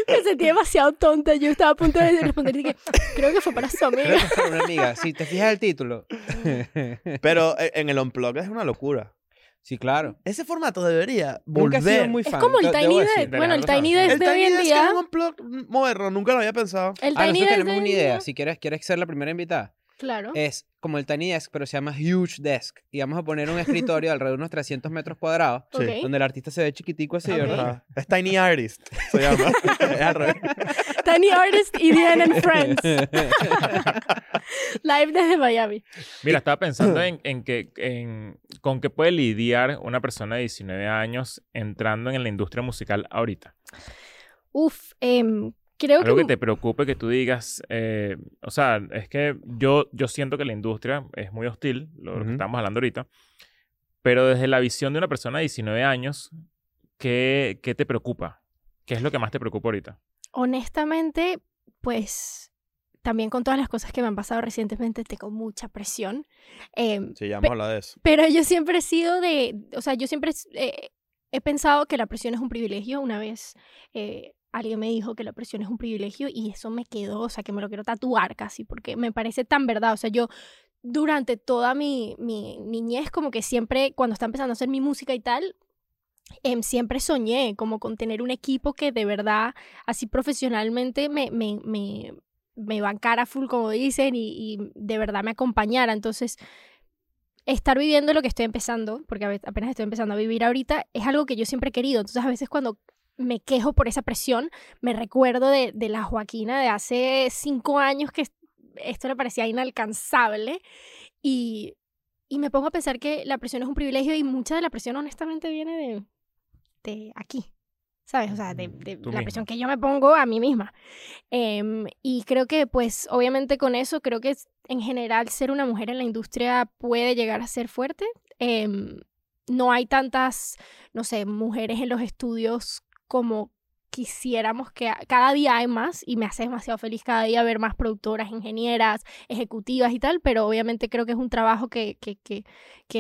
Me sentí demasiado tonta. Yo estaba a punto de responder y dije, creo que fue para su amiga. Creo que fue para una amiga, si te fijas el título. Pero en el Unplugged es una locura. Sí, claro. Ese formato debería volver. Nunca he sido muy fan. Es como el Tiny Desk. Bueno, el Tiny Desk de hoy en día. El Tiny Desk es un moderno, nunca lo había pensado. Nosotros tenemos una idea. Si quieres ser la primera invitada. Claro. Es como el Tiny Desk, pero se llama Huge Desk. Y vamos a poner un escritorio alrededor de unos 300 metros cuadrados, donde el artista se ve chiquitico así, ¿verdad? Es Tiny Artist, se llama. Tiny Artist, EDN and Friends. Live desde Miami. Mira, estaba pensando con qué puede lidiar una persona de 19 años entrando en la industria musical ahorita. Uf, Creo que te preocupe, que tú digas, o sea, es que yo siento que la industria es muy hostil, lo que estamos hablando ahorita, pero desde la visión de una persona de 19 años, ¿qué te preocupa? ¿Qué es lo que más te preocupa ahorita? Honestamente, pues, también con todas las cosas que me han pasado recientemente, tengo mucha presión. Sí, ya hemos hablado de eso. Pero yo siempre he sido he pensado que la presión es un privilegio. Una vez... alguien me dijo que la presión es un privilegio y eso me quedó, o sea, que me lo quiero tatuar casi, porque me parece tan verdad. O sea, yo durante toda mi niñez, como que siempre, cuando estaba empezando a hacer mi música y tal, siempre soñé como con tener un equipo que de verdad, así profesionalmente, me bancara full, como dicen, y de verdad me acompañara. Entonces, estar viviendo lo que estoy empezando, porque apenas estoy empezando a vivir ahorita, es algo que yo siempre he querido. Entonces, a veces cuando... me quejo por esa presión, me recuerdo de la Joaquina de hace 5 años que esto le parecía inalcanzable y me pongo a pensar que la presión es un privilegio y mucha de la presión honestamente viene de aquí, ¿sabes? O sea, de la presión que yo me pongo a mí misma. Y creo que pues obviamente con eso creo que en general ser una mujer en la industria puede llegar a ser fuerte. No hay tantas, no sé, mujeres en los estudios como quisiéramos que... Cada día hay más y me hace demasiado feliz cada día ver más productoras, ingenieras, ejecutivas y tal, pero obviamente creo que es un trabajo que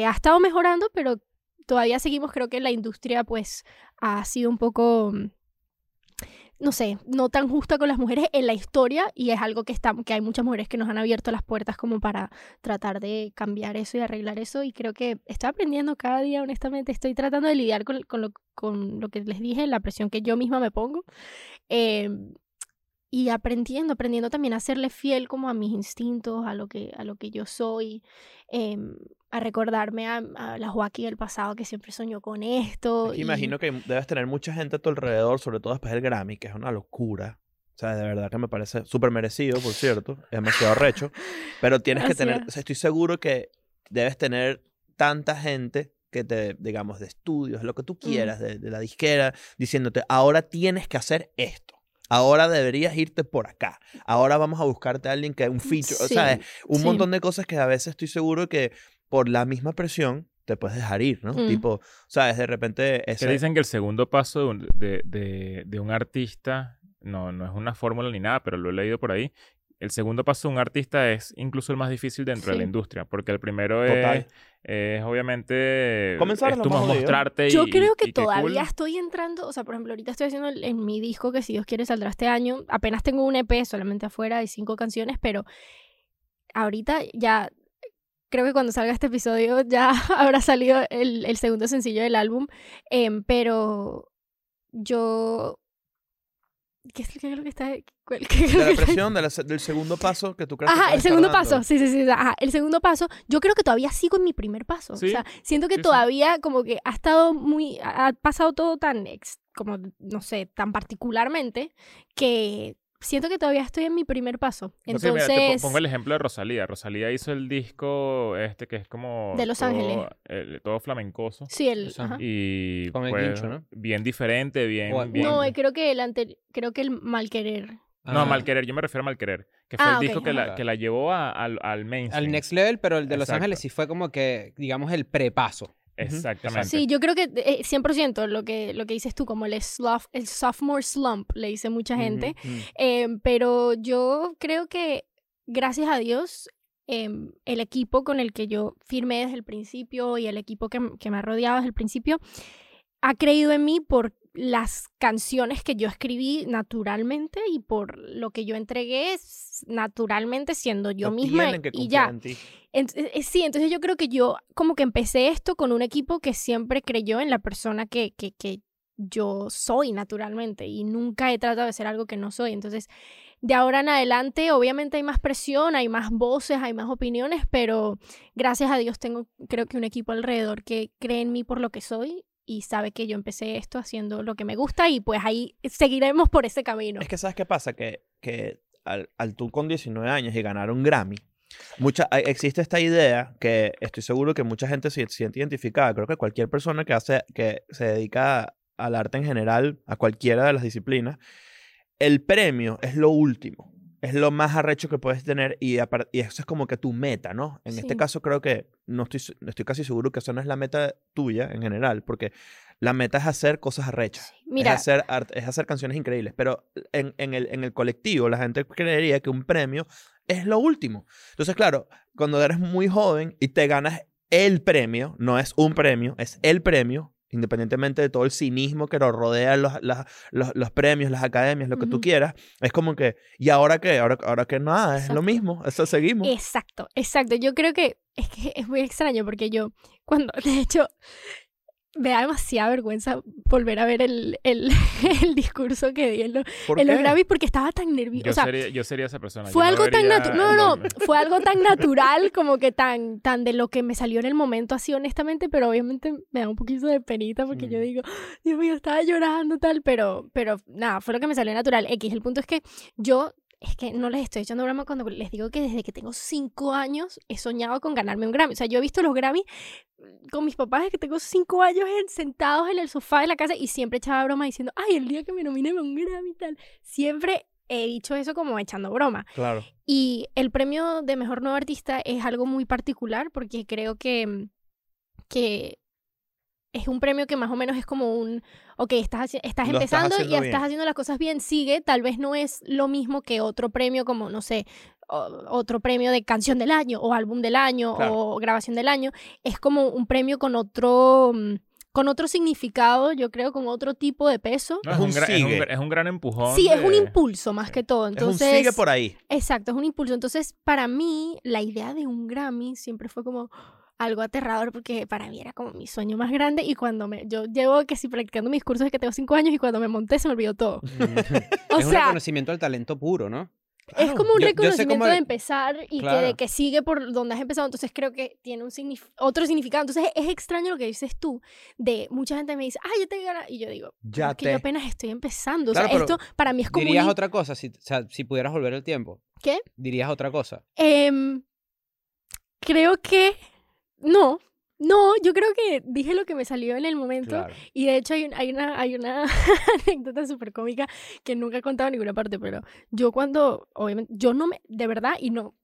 ha estado mejorando, pero todavía seguimos, creo que la industria pues ha sido un poco... no sé, no tan justa con las mujeres en la historia y es algo que hay muchas mujeres que nos han abierto las puertas como para tratar de cambiar eso y arreglar eso y creo que estoy aprendiendo cada día, honestamente, estoy tratando de lidiar con lo que les dije, la presión que yo misma me pongo y aprendiendo también a serle fiel como a mis instintos, a lo que yo soy, a recordarme a la Joaquín del pasado que siempre soñó con esto. Es que imagino que debes tener mucha gente a tu alrededor, sobre todo después del Grammy, que es una locura. O sea, de verdad que me parece súper merecido, por cierto. Es demasiado recho. Pero tienes que tener... O sea, estoy seguro que debes tener tanta gente que te, digamos, de estudios, lo que tú quieras, de la disquera, diciéndote, ahora tienes que hacer esto. Ahora deberías irte por acá. Ahora vamos a buscarte a alguien que... Un feature. Sí, o sea, un montón de cosas que a veces estoy seguro que... por la misma presión, te puedes dejar ir, ¿no? Tipo, ¿sabes? De repente... Te dicen que el segundo paso de un artista, no es una fórmula ni nada, pero lo he leído por ahí, el segundo paso de un artista es incluso el más difícil dentro de la industria, porque el primero es obviamente... Comenzar es tú más mostrarte yo creo que todavía estoy entrando, o sea, por ejemplo, ahorita estoy haciendo en mi disco, que si Dios quiere saldrá este año, apenas tengo un EP solamente afuera y 5 canciones, pero ahorita ya... Creo que cuando salga este episodio ya habrá salido el segundo sencillo del álbum. Pero yo... ¿Qué es lo que está...? De la presión, del segundo paso que tú crees. Ajá, que el segundo paso. Sí. Ajá, el segundo paso. Yo creo que todavía sigo en mi primer paso. ¿Sí? O sea, siento que todavía como que ha estado muy... Ha pasado todo tan... como, no sé, tan particularmente que... siento que todavía estoy en mi primer paso. Entonces... Sí, mira, te pongo el ejemplo de Rosalía. Rosalía hizo el disco este que es como... De Los Ángeles. Todo flamencoso. Sí, el... Y con pues, el guincho, ¿no? Bien diferente, bien... No, creo que el Mal Querer. No, Mal Querer, yo me refiero a Mal Querer. Que fue el disco que la llevó al mainstream. Al next level, pero el de Los Ángeles sí fue como que, digamos, el prepaso. Exactamente. Sí, yo creo que 100% lo que dices tú, como el sophomore slump, le dice mucha gente. Pero yo creo que, gracias a Dios, el equipo con el que yo firmé desde el principio y el equipo que me ha rodeado desde el principio ha creído en mí por las canciones que yo escribí naturalmente y por lo que yo entregué naturalmente siendo yo misma y ya. Sí, entonces yo creo que yo como que empecé esto con un equipo que siempre creyó en la persona que yo soy naturalmente y nunca he tratado de ser algo que no soy. Entonces, de ahora en adelante, obviamente hay más presión, hay más voces, hay más opiniones, pero gracias a Dios tengo, creo que un equipo alrededor que cree en mí por lo que soy. Y sabe que yo empecé esto haciendo lo que me gusta y pues ahí seguiremos por ese camino. Es que ¿sabes qué pasa? Que al tú con 19 años y ganar un Grammy, existe esta idea que estoy seguro que mucha gente se siente identificada. Creo que cualquier persona que se dedica al arte en general, a cualquiera de las disciplinas, el premio es lo último. Es lo más arrecho que puedes tener y eso es como que tu meta, ¿no? En este caso creo que no estoy casi seguro que eso no es la meta tuya en general, porque la meta es hacer cosas arrechas. Mira, es hacer canciones increíbles, pero en el colectivo la gente creería que un premio es lo último. Entonces, claro, cuando eres muy joven y te ganas el premio, no es un premio, es el premio, independientemente de todo el cinismo que nos rodea los premios, las academias, lo que tú quieras, es como que, ¿y ahora qué? Ahora que nada, es lo mismo, eso seguimos. Exacto. Yo creo que es muy extraño porque yo, de hecho, me da demasiada vergüenza volver a ver el discurso que di en los Grammys porque estaba tan nerviosa. Yo sería esa persona. Fue algo tan natural. No, fue algo tan natural, como que tan de lo que me salió en el momento, así honestamente, pero obviamente me da un poquito de penita porque yo digo, Dios mío, estaba llorando tal, pero nada, fue lo que me salió natural. El punto es que yo... Es que no les estoy echando broma cuando les digo que desde que tengo 5 años he soñado con ganarme un Grammy. O sea, yo he visto los Grammys con mis papás desde que tengo 5 años sentados en el sofá de la casa y siempre echaba broma diciendo, ay, el día que me nominen a un Grammy y tal. Siempre he dicho eso como echando broma. Claro. Y el premio de Mejor Nuevo Artista es algo muy particular porque creo que es un premio que más o menos es como un... Ok, estás empezando y estás haciendo las cosas bien, sigue. Tal vez no es lo mismo que otro premio como, no sé, otro premio de canción del año o álbum del año o grabación del año. Es como un premio con otro significado, yo creo, con otro tipo de peso. No, es un gran empujón. Sí, es un impulso más que todo. Entonces, es un sigue por ahí. Exacto, es un impulso. Entonces, para mí, la idea de un Grammy siempre fue como... algo aterrador porque para mí era como mi sueño más grande y cuando yo llevo que si practicando mis cursos desde que tengo 5 años y cuando me monté se me olvidó todo. Un reconocimiento al talento puro, ¿no? Claro. Es como un reconocimiento de empezar y que sigue por donde has empezado, entonces creo que tiene otro significado. Entonces es extraño lo que dices tú, de mucha gente me dice, yo te gané, y yo digo, yo apenas estoy empezando. Claro, o sea, esto para mí es como... ¿Dirías otra cosa si pudieras volver el tiempo? ¿Qué? ¿Dirías otra cosa? Creo que... No, yo creo que dije lo que me salió en el momento. Claro. Y de hecho hay una anécdota súper cómica que nunca he contado en ninguna parte, pero yo cuando, obviamente, yo no me, de verdad, y no,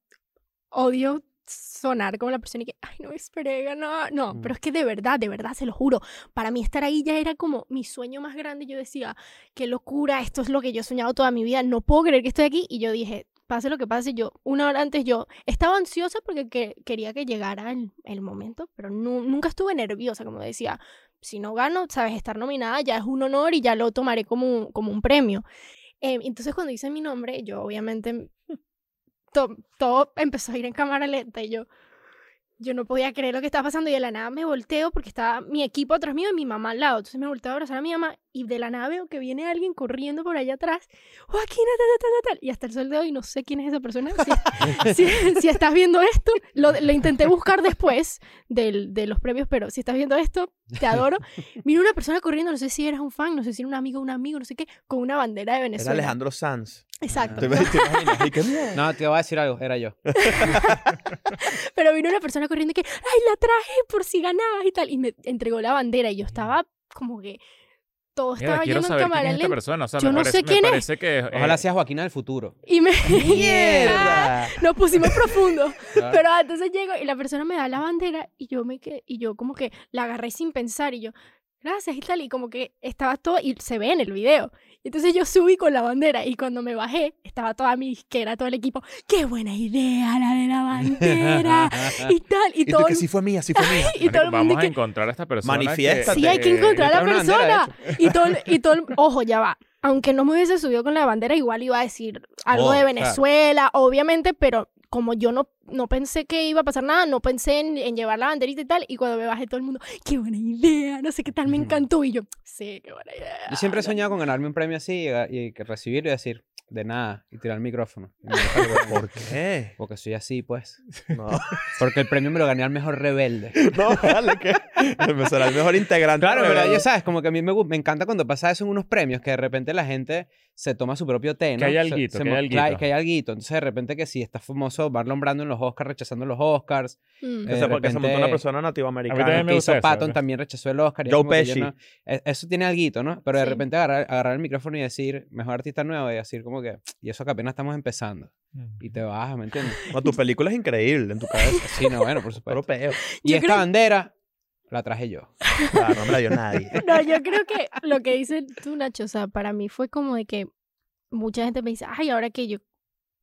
odio sonar como la persona y que, ay, no me esperé ganar. No, pero es que de verdad, se lo juro, para mí estar ahí ya era como mi sueño más grande. Yo decía, qué locura, esto es lo que yo he soñado toda mi vida, no puedo creer que estoy aquí. Y yo dije... Pase lo que pase, yo, una hora antes yo estaba ansiosa porque quería que llegara el momento, pero nunca estuve nerviosa, como decía, si no gano, sabes, estar nominada ya es un honor y ya lo tomaré como un premio. Entonces cuando hice mi nombre, yo obviamente, todo empezó a ir en cámara lenta y yo no podía creer lo que estaba pasando y de la nada me volteo porque estaba mi equipo atrás mío y mi mamá al lado, entonces me volteo a abrazar a mi mamá y de la nave, o que viene alguien corriendo por allá atrás, Joaquina, tal. Y hasta el sol de hoy no sé quién es esa persona. Si estás viendo esto, lo intenté buscar después de los premios, pero si estás viendo esto, te adoro. Vino una persona corriendo, no sé si eras un fan, no sé si era un amigo, no sé qué, con una bandera de Venezuela. Era Alejandro Sanz. Exacto. No, te voy a decir algo, era yo. Pero vino una persona corriendo que, ay, la traje por si ganabas y tal, y me entregó la bandera y yo estaba como que todo estaba lleno de cámara lenta. O sea, yo no sé quién es. Ojalá sea Joaquina del futuro. Y me... ¡Mierda! Nos pusimos profundos. Claro. Pero entonces llego y la persona me da la bandera y yo me quedé, y yo como que la agarré sin pensar y yo, gracias y tal, y como que estaba todo, y se ve en el video. Entonces yo subí con la bandera y cuando me bajé, estaba toda mi disquera, todo el equipo, ¡qué buena idea la de la bandera! Y tal, y todo... Sí fue mía. Y todo el mundo vamos a encontrar a esta persona. Manifiéstate. Sí, hay que encontrar a la persona. Y todo, ojo, ya va. Aunque no me hubiese subido con la bandera, igual iba a decir algo de Venezuela, claro, obviamente, pero... Como yo no pensé que iba a pasar nada, no pensé en llevar la banderita y tal, y cuando me bajé todo el mundo, ¡qué buena idea! No sé qué tal, me encantó. Y yo, sí, qué buena idea. Yo siempre he soñado con ganarme un premio así y recibirlo y decir, de nada, y tirar el micrófono. ¿Por qué? Porque soy así, pues. No. Porque el premio me lo gané al mejor rebelde. No, vale, que al mejor integrante. Claro, pero yo, ¿sabes? Como que a mí me encanta cuando pasa eso en unos premios, que de repente la gente se toma su propio té, ¿no? Que hay alguito. Entonces, de repente, que sí, está famoso Marlon Brando en los Oscars, rechazando los Oscars. O sea, porque repente, se montó una persona nativoamericana. Que hizo eso, Patton, ¿verdad? También rechazó el Oscar. Joe Pesci. No, eso tiene alguito, ¿no? Pero de repente agarrar el micrófono y decir, mejor artista nuevo, y decir como que, y eso que apenas estamos empezando. Y te bajas, ¿me entiendes? No, tu película es increíble en tu cabeza. Sí, no, bueno, por supuesto. Europeo. Y esta bandera la traje yo. Claro, no me la dio nadie. No, yo creo que lo que dices tú, Nacho, o sea, para mí fue como de que mucha gente me dice, ay, ¿ahora qué? Yo,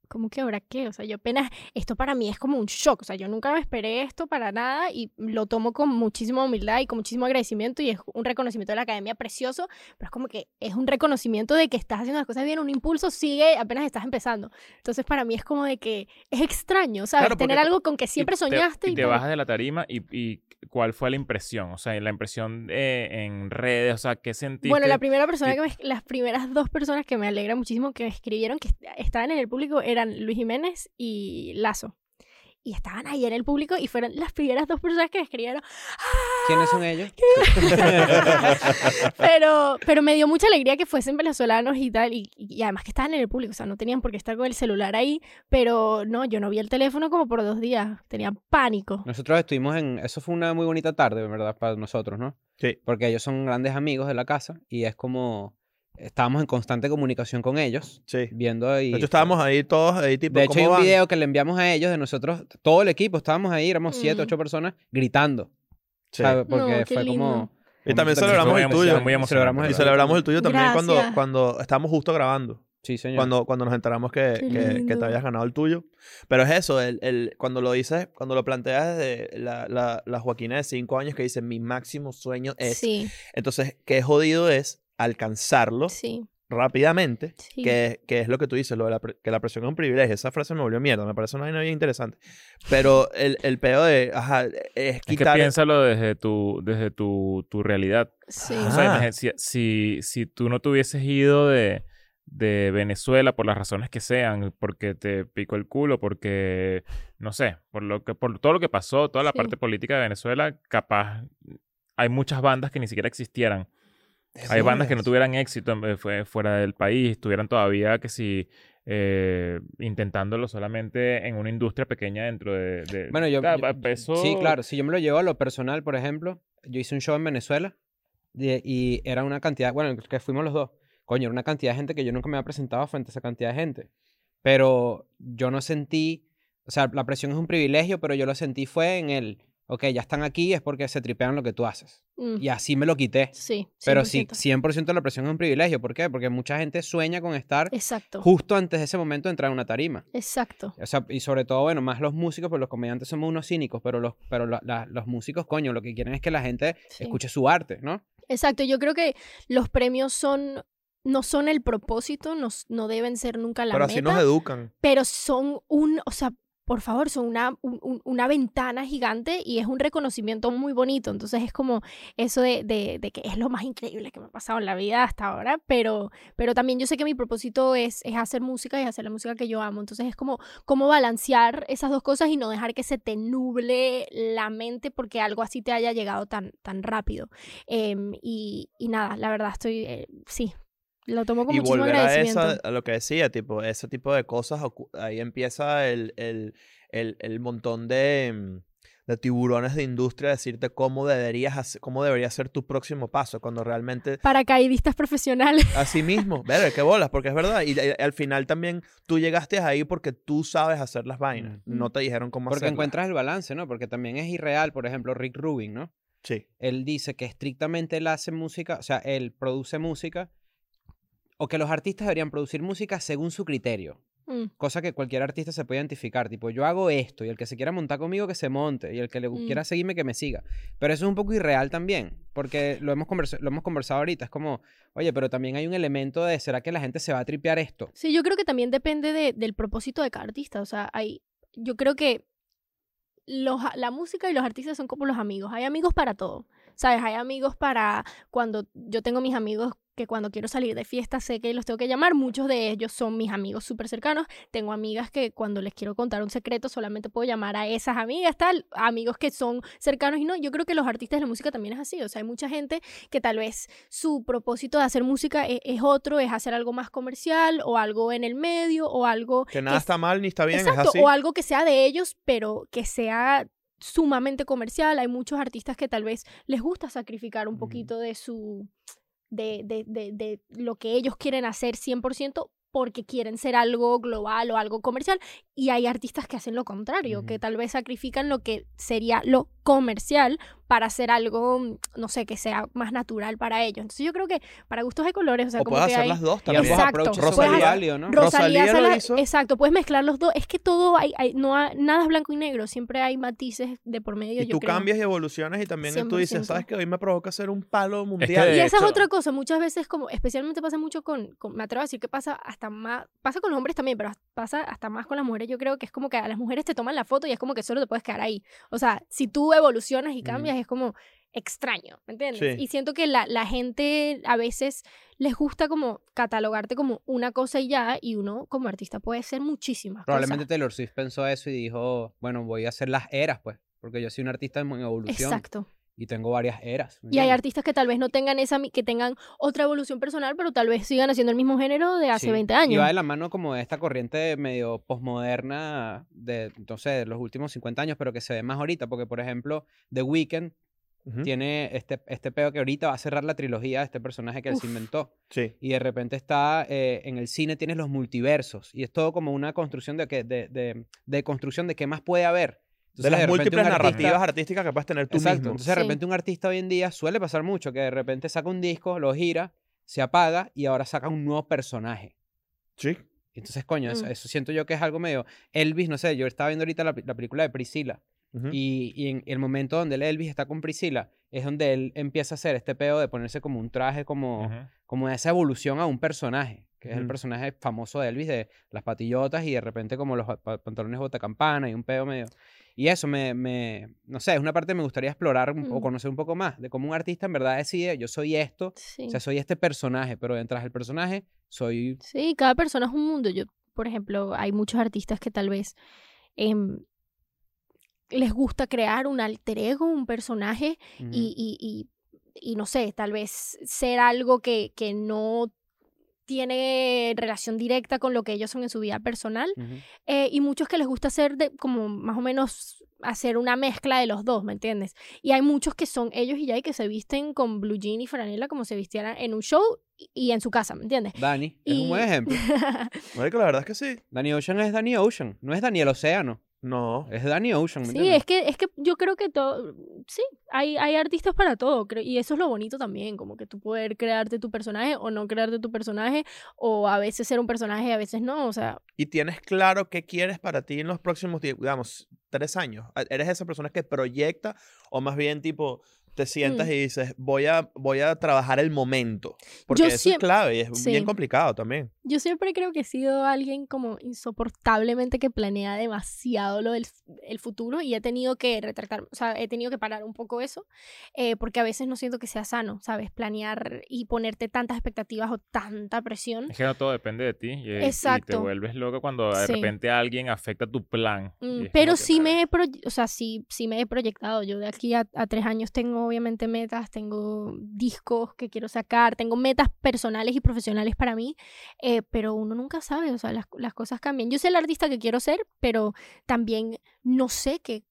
¿cómo que ahora qué? O sea, yo apenas, esto para mí es como un shock. O sea, yo nunca me esperé esto para nada y lo tomo con muchísima humildad y con muchísimo agradecimiento, y es un reconocimiento de la academia precioso, pero es como que es un reconocimiento de que estás haciendo las cosas bien, un impulso, sigue, apenas estás empezando. Entonces, para mí es como de que es extraño, ¿sabes? Claro, tener algo con que siempre soñaste. Y te bajas de la tarima y ¿cuál fue la impresión? O sea, la impresión en redes, o sea, ¿qué sentiste? Bueno, las primeras dos personas que me alegra muchísimo que me escribieron que estaban en el público eran Luis Jiménez y Lazo. Y estaban ahí en el público y fueron las primeras dos personas que me escribieron. ¡Ah! ¿Quiénes son ellos? pero me dio mucha alegría que fuesen venezolanos y tal. Y además que estaban en el público. O sea, no tenían por qué estar con el celular ahí. Pero no, yo no vi el teléfono como por 2 días. Tenía pánico. Nosotros estuvimos Eso fue una muy bonita tarde, en verdad, para nosotros, ¿no? Sí. Porque ellos son grandes amigos de la casa y es como... Estábamos en constante comunicación con ellos. Sí. Viendo ahí. De hecho, estábamos ahí todos ahí tipo. De hecho, hay un video que le enviamos a ellos de nosotros, todo el equipo, estábamos ahí, éramos 7, 8 personas gritando. Sí. ¿Sabes? Porque no, fue como. Y también celebramos el tuyo. Y celebramos el tuyo también cuando estábamos justo grabando. Sí, señor. Cuando nos enteramos que te habías ganado el tuyo. Pero es eso, cuando lo dices, cuando lo planteas desde la Joaquina de 5 años que dice, mi máximo sueño es. Sí. Entonces, qué jodido es alcanzarlo rápidamente, que es lo que tú dices, lo de que la presión es un privilegio. Esa frase me volvió mierda, me parece una vaina bien interesante. Pero el peo de, es quitar... Es que piénsalo desde tu realidad. Sí. O sea, si tú no te hubieses ido de Venezuela por las razones que sean, porque te picó el culo, porque, no sé, por todo lo que pasó, toda la parte política de Venezuela, capaz hay muchas bandas que ni siquiera existieran. Hay bandas que no tuvieran éxito fuera del país, estuvieran todavía que si intentándolo solamente en una industria pequeña dentro de bueno, yo sí, claro. Si yo me lo llevo a lo personal, por ejemplo, yo hice un show en Venezuela y era una cantidad, bueno, que fuimos los dos. Coño, era una cantidad de gente que yo nunca me había presentado frente a esa cantidad de gente. Pero yo no sentí, o sea, la presión es un privilegio, pero yo lo sentí fue en el... Ok, ya están aquí, es porque se tripean lo que tú haces. Y así me lo quité. Sí, 100%. Pero sí, 100% de la presión es un privilegio. ¿Por qué? Porque mucha gente sueña con estar justo antes de ese momento de entrar a una tarima. Exacto. O sea, y sobre todo, bueno, más los músicos, porque los comediantes somos unos cínicos, pero los músicos, coño, lo que quieren es que la gente escuche su arte, ¿no? Exacto. Yo creo que los premios no son el propósito, no deben ser nunca la meta. Pero así nos educan. Pero son o sea, por favor, son una ventana gigante y es un reconocimiento muy bonito. Entonces es como eso de que es lo más increíble que me ha pasado en la vida hasta ahora, pero también yo sé que mi propósito es hacer música y hacer la música que yo amo. Entonces es como balancear esas dos cosas y no dejar que se te nuble la mente porque algo así te haya llegado tan rápido. Y nada, la verdad estoy, sí, lo tomo con muchísimo agradecimiento. Y volver a lo que decía, tipo, ese tipo de cosas, ahí empieza el montón de tiburones de industria, decirte cómo debería ser tu próximo paso, cuando realmente... Paracaidistas profesionales. Así mismo, ver, qué bolas, porque es verdad. Y al final también tú llegaste ahí porque tú sabes hacer las vainas, no te dijeron cómo hacerlas. Porque encuentras el balance, ¿no? Porque también es irreal, por ejemplo, Rick Rubin, ¿no? Sí. Él dice que estrictamente él hace música, o sea, él produce música, o que los artistas deberían producir música según su criterio. Cosa que cualquier artista se puede identificar. Tipo, yo hago esto, y el que se quiera montar conmigo, que se monte, y el que le quiera seguirme, que me siga. Pero eso es un poco irreal también, porque lo hemos conversado ahorita. Es como, oye, pero también hay un elemento de, ¿será que la gente se va a tripear esto? Sí, yo creo que también depende del propósito de cada artista. O sea, yo creo que la música y los artistas son como los amigos. Hay amigos para todo, ¿sabes? Hay amigos para cuando yo tengo mis amigos que cuando quiero salir de fiesta sé que los tengo que llamar. Muchos de ellos son mis amigos súper cercanos. Tengo amigas que cuando les quiero contar un secreto solamente puedo llamar a esas amigas, tal. Amigos que son cercanos y no. Yo creo que los artistas de la música también es así. O sea, hay mucha gente que tal vez su propósito de hacer música es otro, es hacer algo más comercial o algo en el medio o algo... Que nada está mal ni está bien, exacto, es así. O algo que sea de ellos, pero que sea... sumamente comercial. Hay muchos artistas que tal vez les gusta sacrificar un poquito de su de lo que ellos quieren hacer 100% porque quieren ser algo global o algo comercial, y hay artistas que hacen lo contrario, que tal vez sacrifican lo que sería lo comercial para hacer algo, no sé, que sea más natural para ellos. Entonces yo creo que para gustos hay colores, o sea, o como puedes hacer las dos también. Exacto. Rosalía, ¿no? Rosalía lo hizo. Exacto, puedes mezclar los dos. Es que todo nada es blanco y negro, siempre hay matices de por medio. Y yo tú cambias y evolucionas, y también 100%. Tú dices, ¿sabes qué? Hoy me provoca hacer un palo mundial. Y esa es otra cosa, muchas veces, como especialmente pasa mucho me atrevo a decir que pasa hasta más, pasa con los hombres también, pero pasa hasta más con las mujeres. Yo creo que es como que a las mujeres te toman la foto y es como que solo te puedes quedar ahí. O sea, si tú evolucionas y cambias, es como extraño, ¿me entiendes? Sí. Y siento que la gente a veces les gusta como catalogarte como una cosa y ya, y uno como artista puede ser muchísimas cosas. Probablemente Taylor Swift pensó eso y dijo, bueno, voy a hacer las eras, pues, porque yo soy un artista en evolución. Exacto. Y tengo varias eras. Y hay artistas que tal vez no tengan que tengan otra evolución personal, pero tal vez sigan haciendo el mismo género de hace 20 años. Y va de la mano como de esta corriente medio posmoderna de, no sé, de los últimos 50 años, pero que se ve más ahorita, porque por ejemplo, The Weeknd tiene este peo que ahorita va a cerrar la trilogía de este personaje que él se inventó. Sí. Y de repente está, en el cine tienes los multiversos, y es todo como una construcción de construcción de qué más puede haber. Entonces, de las múltiples narrativas artísticas que puedes tener tú mismo. Entonces, de repente, un artista hoy en día suele pasar mucho, que de repente saca un disco, lo gira, se apaga y ahora saca un nuevo personaje. Sí. Entonces, coño, eso siento yo que es algo medio... Elvis, no sé, yo estaba viendo ahorita la película de Priscila y en el momento donde el Elvis está con Priscila es donde él empieza a hacer este pedo de ponerse como un traje, como esa evolución a un personaje. Que es el personaje famoso de Elvis, de las patillotas y de repente como los pantalones botacampana y un pedo medio... Y eso no sé, es una parte que me gustaría explorar o conocer un poco más, de cómo un artista en verdad decide, yo soy esto, o sea, soy este personaje, pero detrás del personaje soy... Sí, cada persona es un mundo. Yo, por ejemplo, hay muchos artistas que tal vez les gusta crear un alter ego, un personaje, y no sé, tal vez ser algo que no... tiene relación directa con lo que ellos son en su vida personal, y muchos que les gusta hacer como más o menos hacer una mezcla de los dos, ¿me entiendes? Y hay muchos que son ellos y ya, y que se visten con blue jean y franela como se vistieran en un show y en su casa, ¿me entiendes? Dani es un buen ejemplo. Marico, la verdad es que sí. Dani Ocean es Dani Ocean, no es Dani el Océano. No, es Dani Ocean, ¿me entiendes? Sí, es que yo creo que todo... Sí, hay artistas para todo, y eso es lo bonito también, como que tú poder crearte tu personaje o no crearte tu personaje, o a veces ser un personaje y a veces no, o sea... Y tienes claro qué quieres para ti en los próximos, digamos, 3 años. ¿Eres esa persona que proyecta o más bien tipo... te sientas y dices, voy a trabajar el momento. Porque yo eso es clave y es bien complicado también. Yo siempre creo que he sido alguien como insoportablemente que planea demasiado lo del el futuro y he tenido que retractarme, o sea, he tenido que parar un poco eso, porque a veces no siento que sea sano, ¿sabes? Planear y ponerte tantas expectativas o tanta presión. Es que no todo depende de ti. Exacto. Y te vuelves loco cuando de repente alguien afecta tu plan. Pero sí me, sí me he proyectado. Yo de aquí a 3 años tengo obviamente metas, tengo discos que quiero sacar, tengo metas personales y profesionales para mí, pero uno nunca sabe, o sea, las cosas cambian. Yo sé el artista que quiero ser, pero también no sé que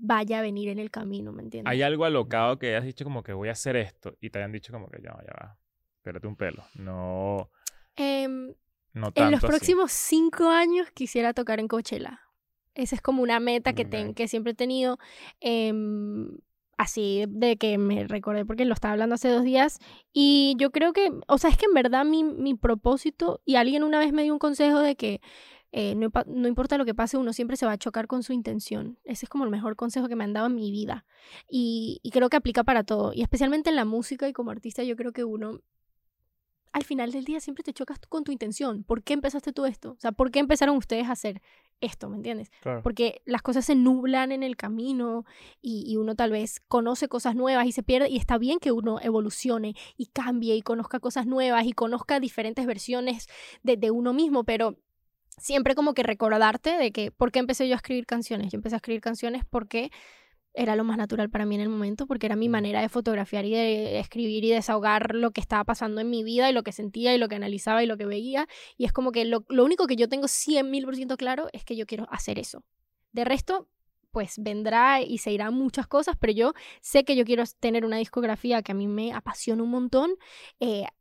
vaya a venir en el camino, ¿me entiendes? ¿Hay algo alocado que hayas dicho como que voy a hacer esto y te hayan dicho como que ya va, espérate un pelo? No, no tanto. En los próximos 5 años quisiera tocar en Coachella. Esa es como una meta que siempre he tenido, así de que me recordé porque lo estaba hablando hace 2 días. Y yo creo que, o sea, es que en verdad mi propósito, y alguien una vez me dio un consejo de que no importa lo que pase, uno siempre se va a chocar con su intención. Ese es como el mejor consejo que me han dado en mi vida. Y creo que aplica para todo, y especialmente en la música y como artista. Yo creo que uno al final del día siempre te chocas con tu intención. ¿Por qué empezaste tú esto? O sea, ¿por qué empezaron ustedes a hacer esto? ¿Me entiendes? Claro. Porque las cosas se nublan en el camino y uno tal vez conoce cosas nuevas y se pierde, y está bien que uno evolucione y cambie y conozca cosas nuevas y conozca diferentes versiones de uno mismo, pero siempre como que recordarte de que ¿por qué empecé yo a escribir canciones? Yo empecé a escribir canciones porque era lo más natural para mí en el momento, porque era mi manera de fotografiar y de escribir y desahogar lo que estaba pasando en mi vida y lo que sentía y lo que analizaba y lo que veía. Y es como que lo único que yo tengo 100,000% claro es que yo quiero hacer eso. De resto, pues vendrá y se irán muchas cosas, pero yo sé que yo quiero tener una discografía que a mí me apasiona un montón,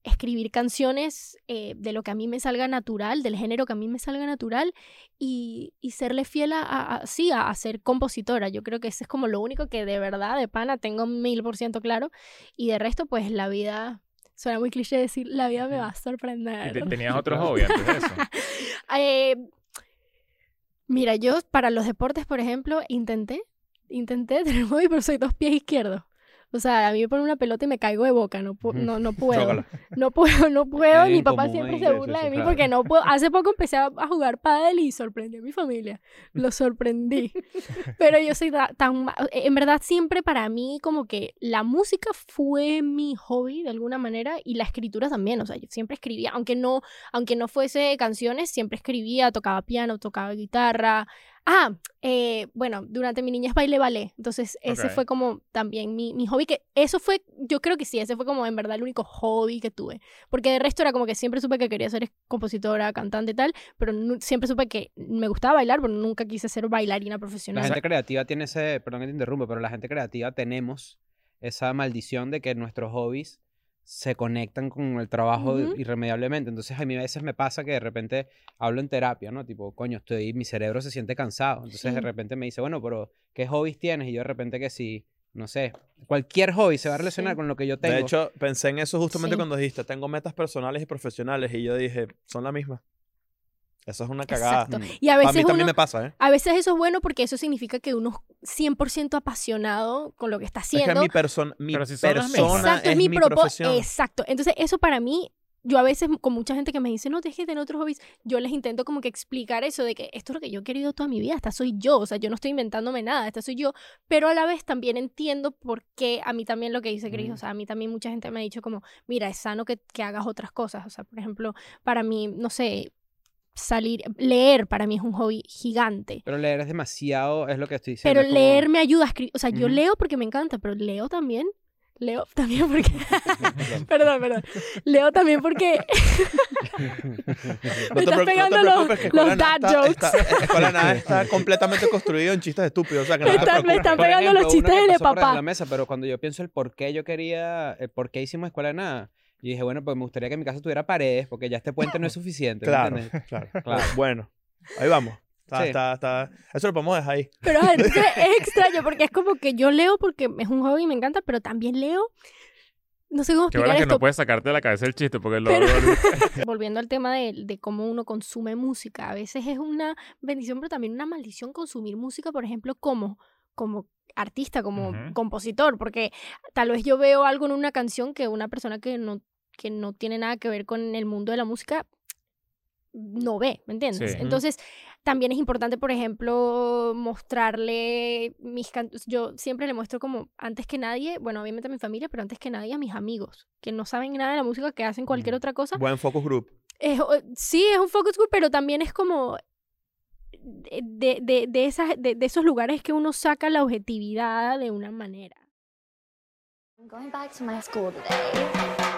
escribir canciones de lo que a mí me salga natural, del género que a mí me salga natural, y serle fiel a ser compositora. Yo creo que eso es como lo único que de verdad, de pana, tengo 1,000% claro, y de resto, pues la vida... Suena muy cliché decir, la vida me va a sorprender. ¿Y tenías otros hobbies antes de eso? Mira, yo para los deportes, por ejemplo, intenté tener hobby, pero soy 2 pies izquierdos. O sea, a mí me ponen una pelota y me caigo de boca, no puedo. Mi papá siempre se burla de mí porque no puedo. Hace poco empecé a jugar pádel y sorprendí a mi familia, lo sorprendí. Pero yo soy en verdad siempre para mí como que la música fue mi hobby de alguna manera, y la escritura también. O sea, yo siempre escribía, aunque no fuese canciones, siempre escribía, tocaba piano, tocaba guitarra. Bueno, durante mi niñez bailé ballet, entonces ese fue como también mi hobby, que eso fue, yo creo que sí, ese fue como en verdad el único hobby que tuve, porque de resto era como que siempre supe que quería ser compositora, cantante y tal, pero siempre supe que me gustaba bailar, pero nunca quise ser bailarina profesional. La gente creativa tiene ese, perdón que te interrumpo, pero la gente creativa tenemos esa maldición de que nuestros hobbies se conectan con el trabajo irremediablemente. Entonces a mí a veces me pasa que de repente hablo en terapia, ¿no? Tipo, coño, mi cerebro se siente cansado. Entonces de repente me dice, bueno, pero ¿qué hobbies tienes? Y yo de repente que sí, no sé, cualquier hobby se va a relacionar con lo que yo tengo. De hecho, pensé en eso justamente cuando dijiste, tengo metas personales y profesionales, y yo dije, son la misma. Eso es una cagada. Exacto. Y a veces también me pasa, ¿eh? A veces eso es bueno porque eso significa que uno es 100% apasionado con lo que está haciendo. Es que mi persona es mi profesión. Exacto. Entonces, eso para mí, yo a veces con mucha gente que me dice, no, tienes que tener otros hobbies, yo les intento como que explicar eso de que esto es lo que yo he querido toda mi vida, esta soy yo, o sea, yo no estoy inventándome nada, esta soy yo, pero a la vez también entiendo por qué a mí también lo que dice Cris, o sea, a mí también mucha gente me ha dicho como, mira, es sano que hagas otras cosas, o sea, por ejemplo, para mí, no sé, leer para mí es un hobby gigante. Pero leer es demasiado, es lo que estoy diciendo. Pero leer me ayuda a escribir, o sea, yo leo porque me encanta, pero leo también porque... perdón. Leo también porque... me estás pegando los dad jokes. Escuela Nada está completamente construido en chistes estúpidos. O sea, que me están pegando los chistes de papá. La mesa, pero cuando yo pienso el por qué yo quería... El por qué hicimos Escuela de Nada... Y dije, bueno, pues me gustaría que mi casa tuviera paredes, porque ya este puente no es suficiente. Claro. Bueno, ahí vamos. Está. Eso lo podemos dejar ahí. Pero entonces, es extraño, porque es como que yo leo porque es un hobby y me encanta, pero también leo... No sé cómo explicar esto. Que no puedes sacarte de la cabeza el chiste porque lo... Pero... Volviendo al tema de cómo uno consume música, a veces es una bendición, pero también una maldición consumir música, por ejemplo, como... como artista, como compositor, porque tal vez yo veo algo en una canción que una persona que no tiene nada que ver con el mundo de la música no ve, ¿me entiendes? Sí. Entonces, también es importante, por ejemplo, mostrarle mis cantos. Yo siempre le muestro como, antes que nadie, bueno, obviamente a mi familia, pero antes que nadie a mis amigos, que no saben nada de la música, que hacen cualquier otra cosa. Buen focus group. Sí, es un focus group, pero también es como de esos lugares que uno saca la objetividad de una manera. I'm going back to my school today.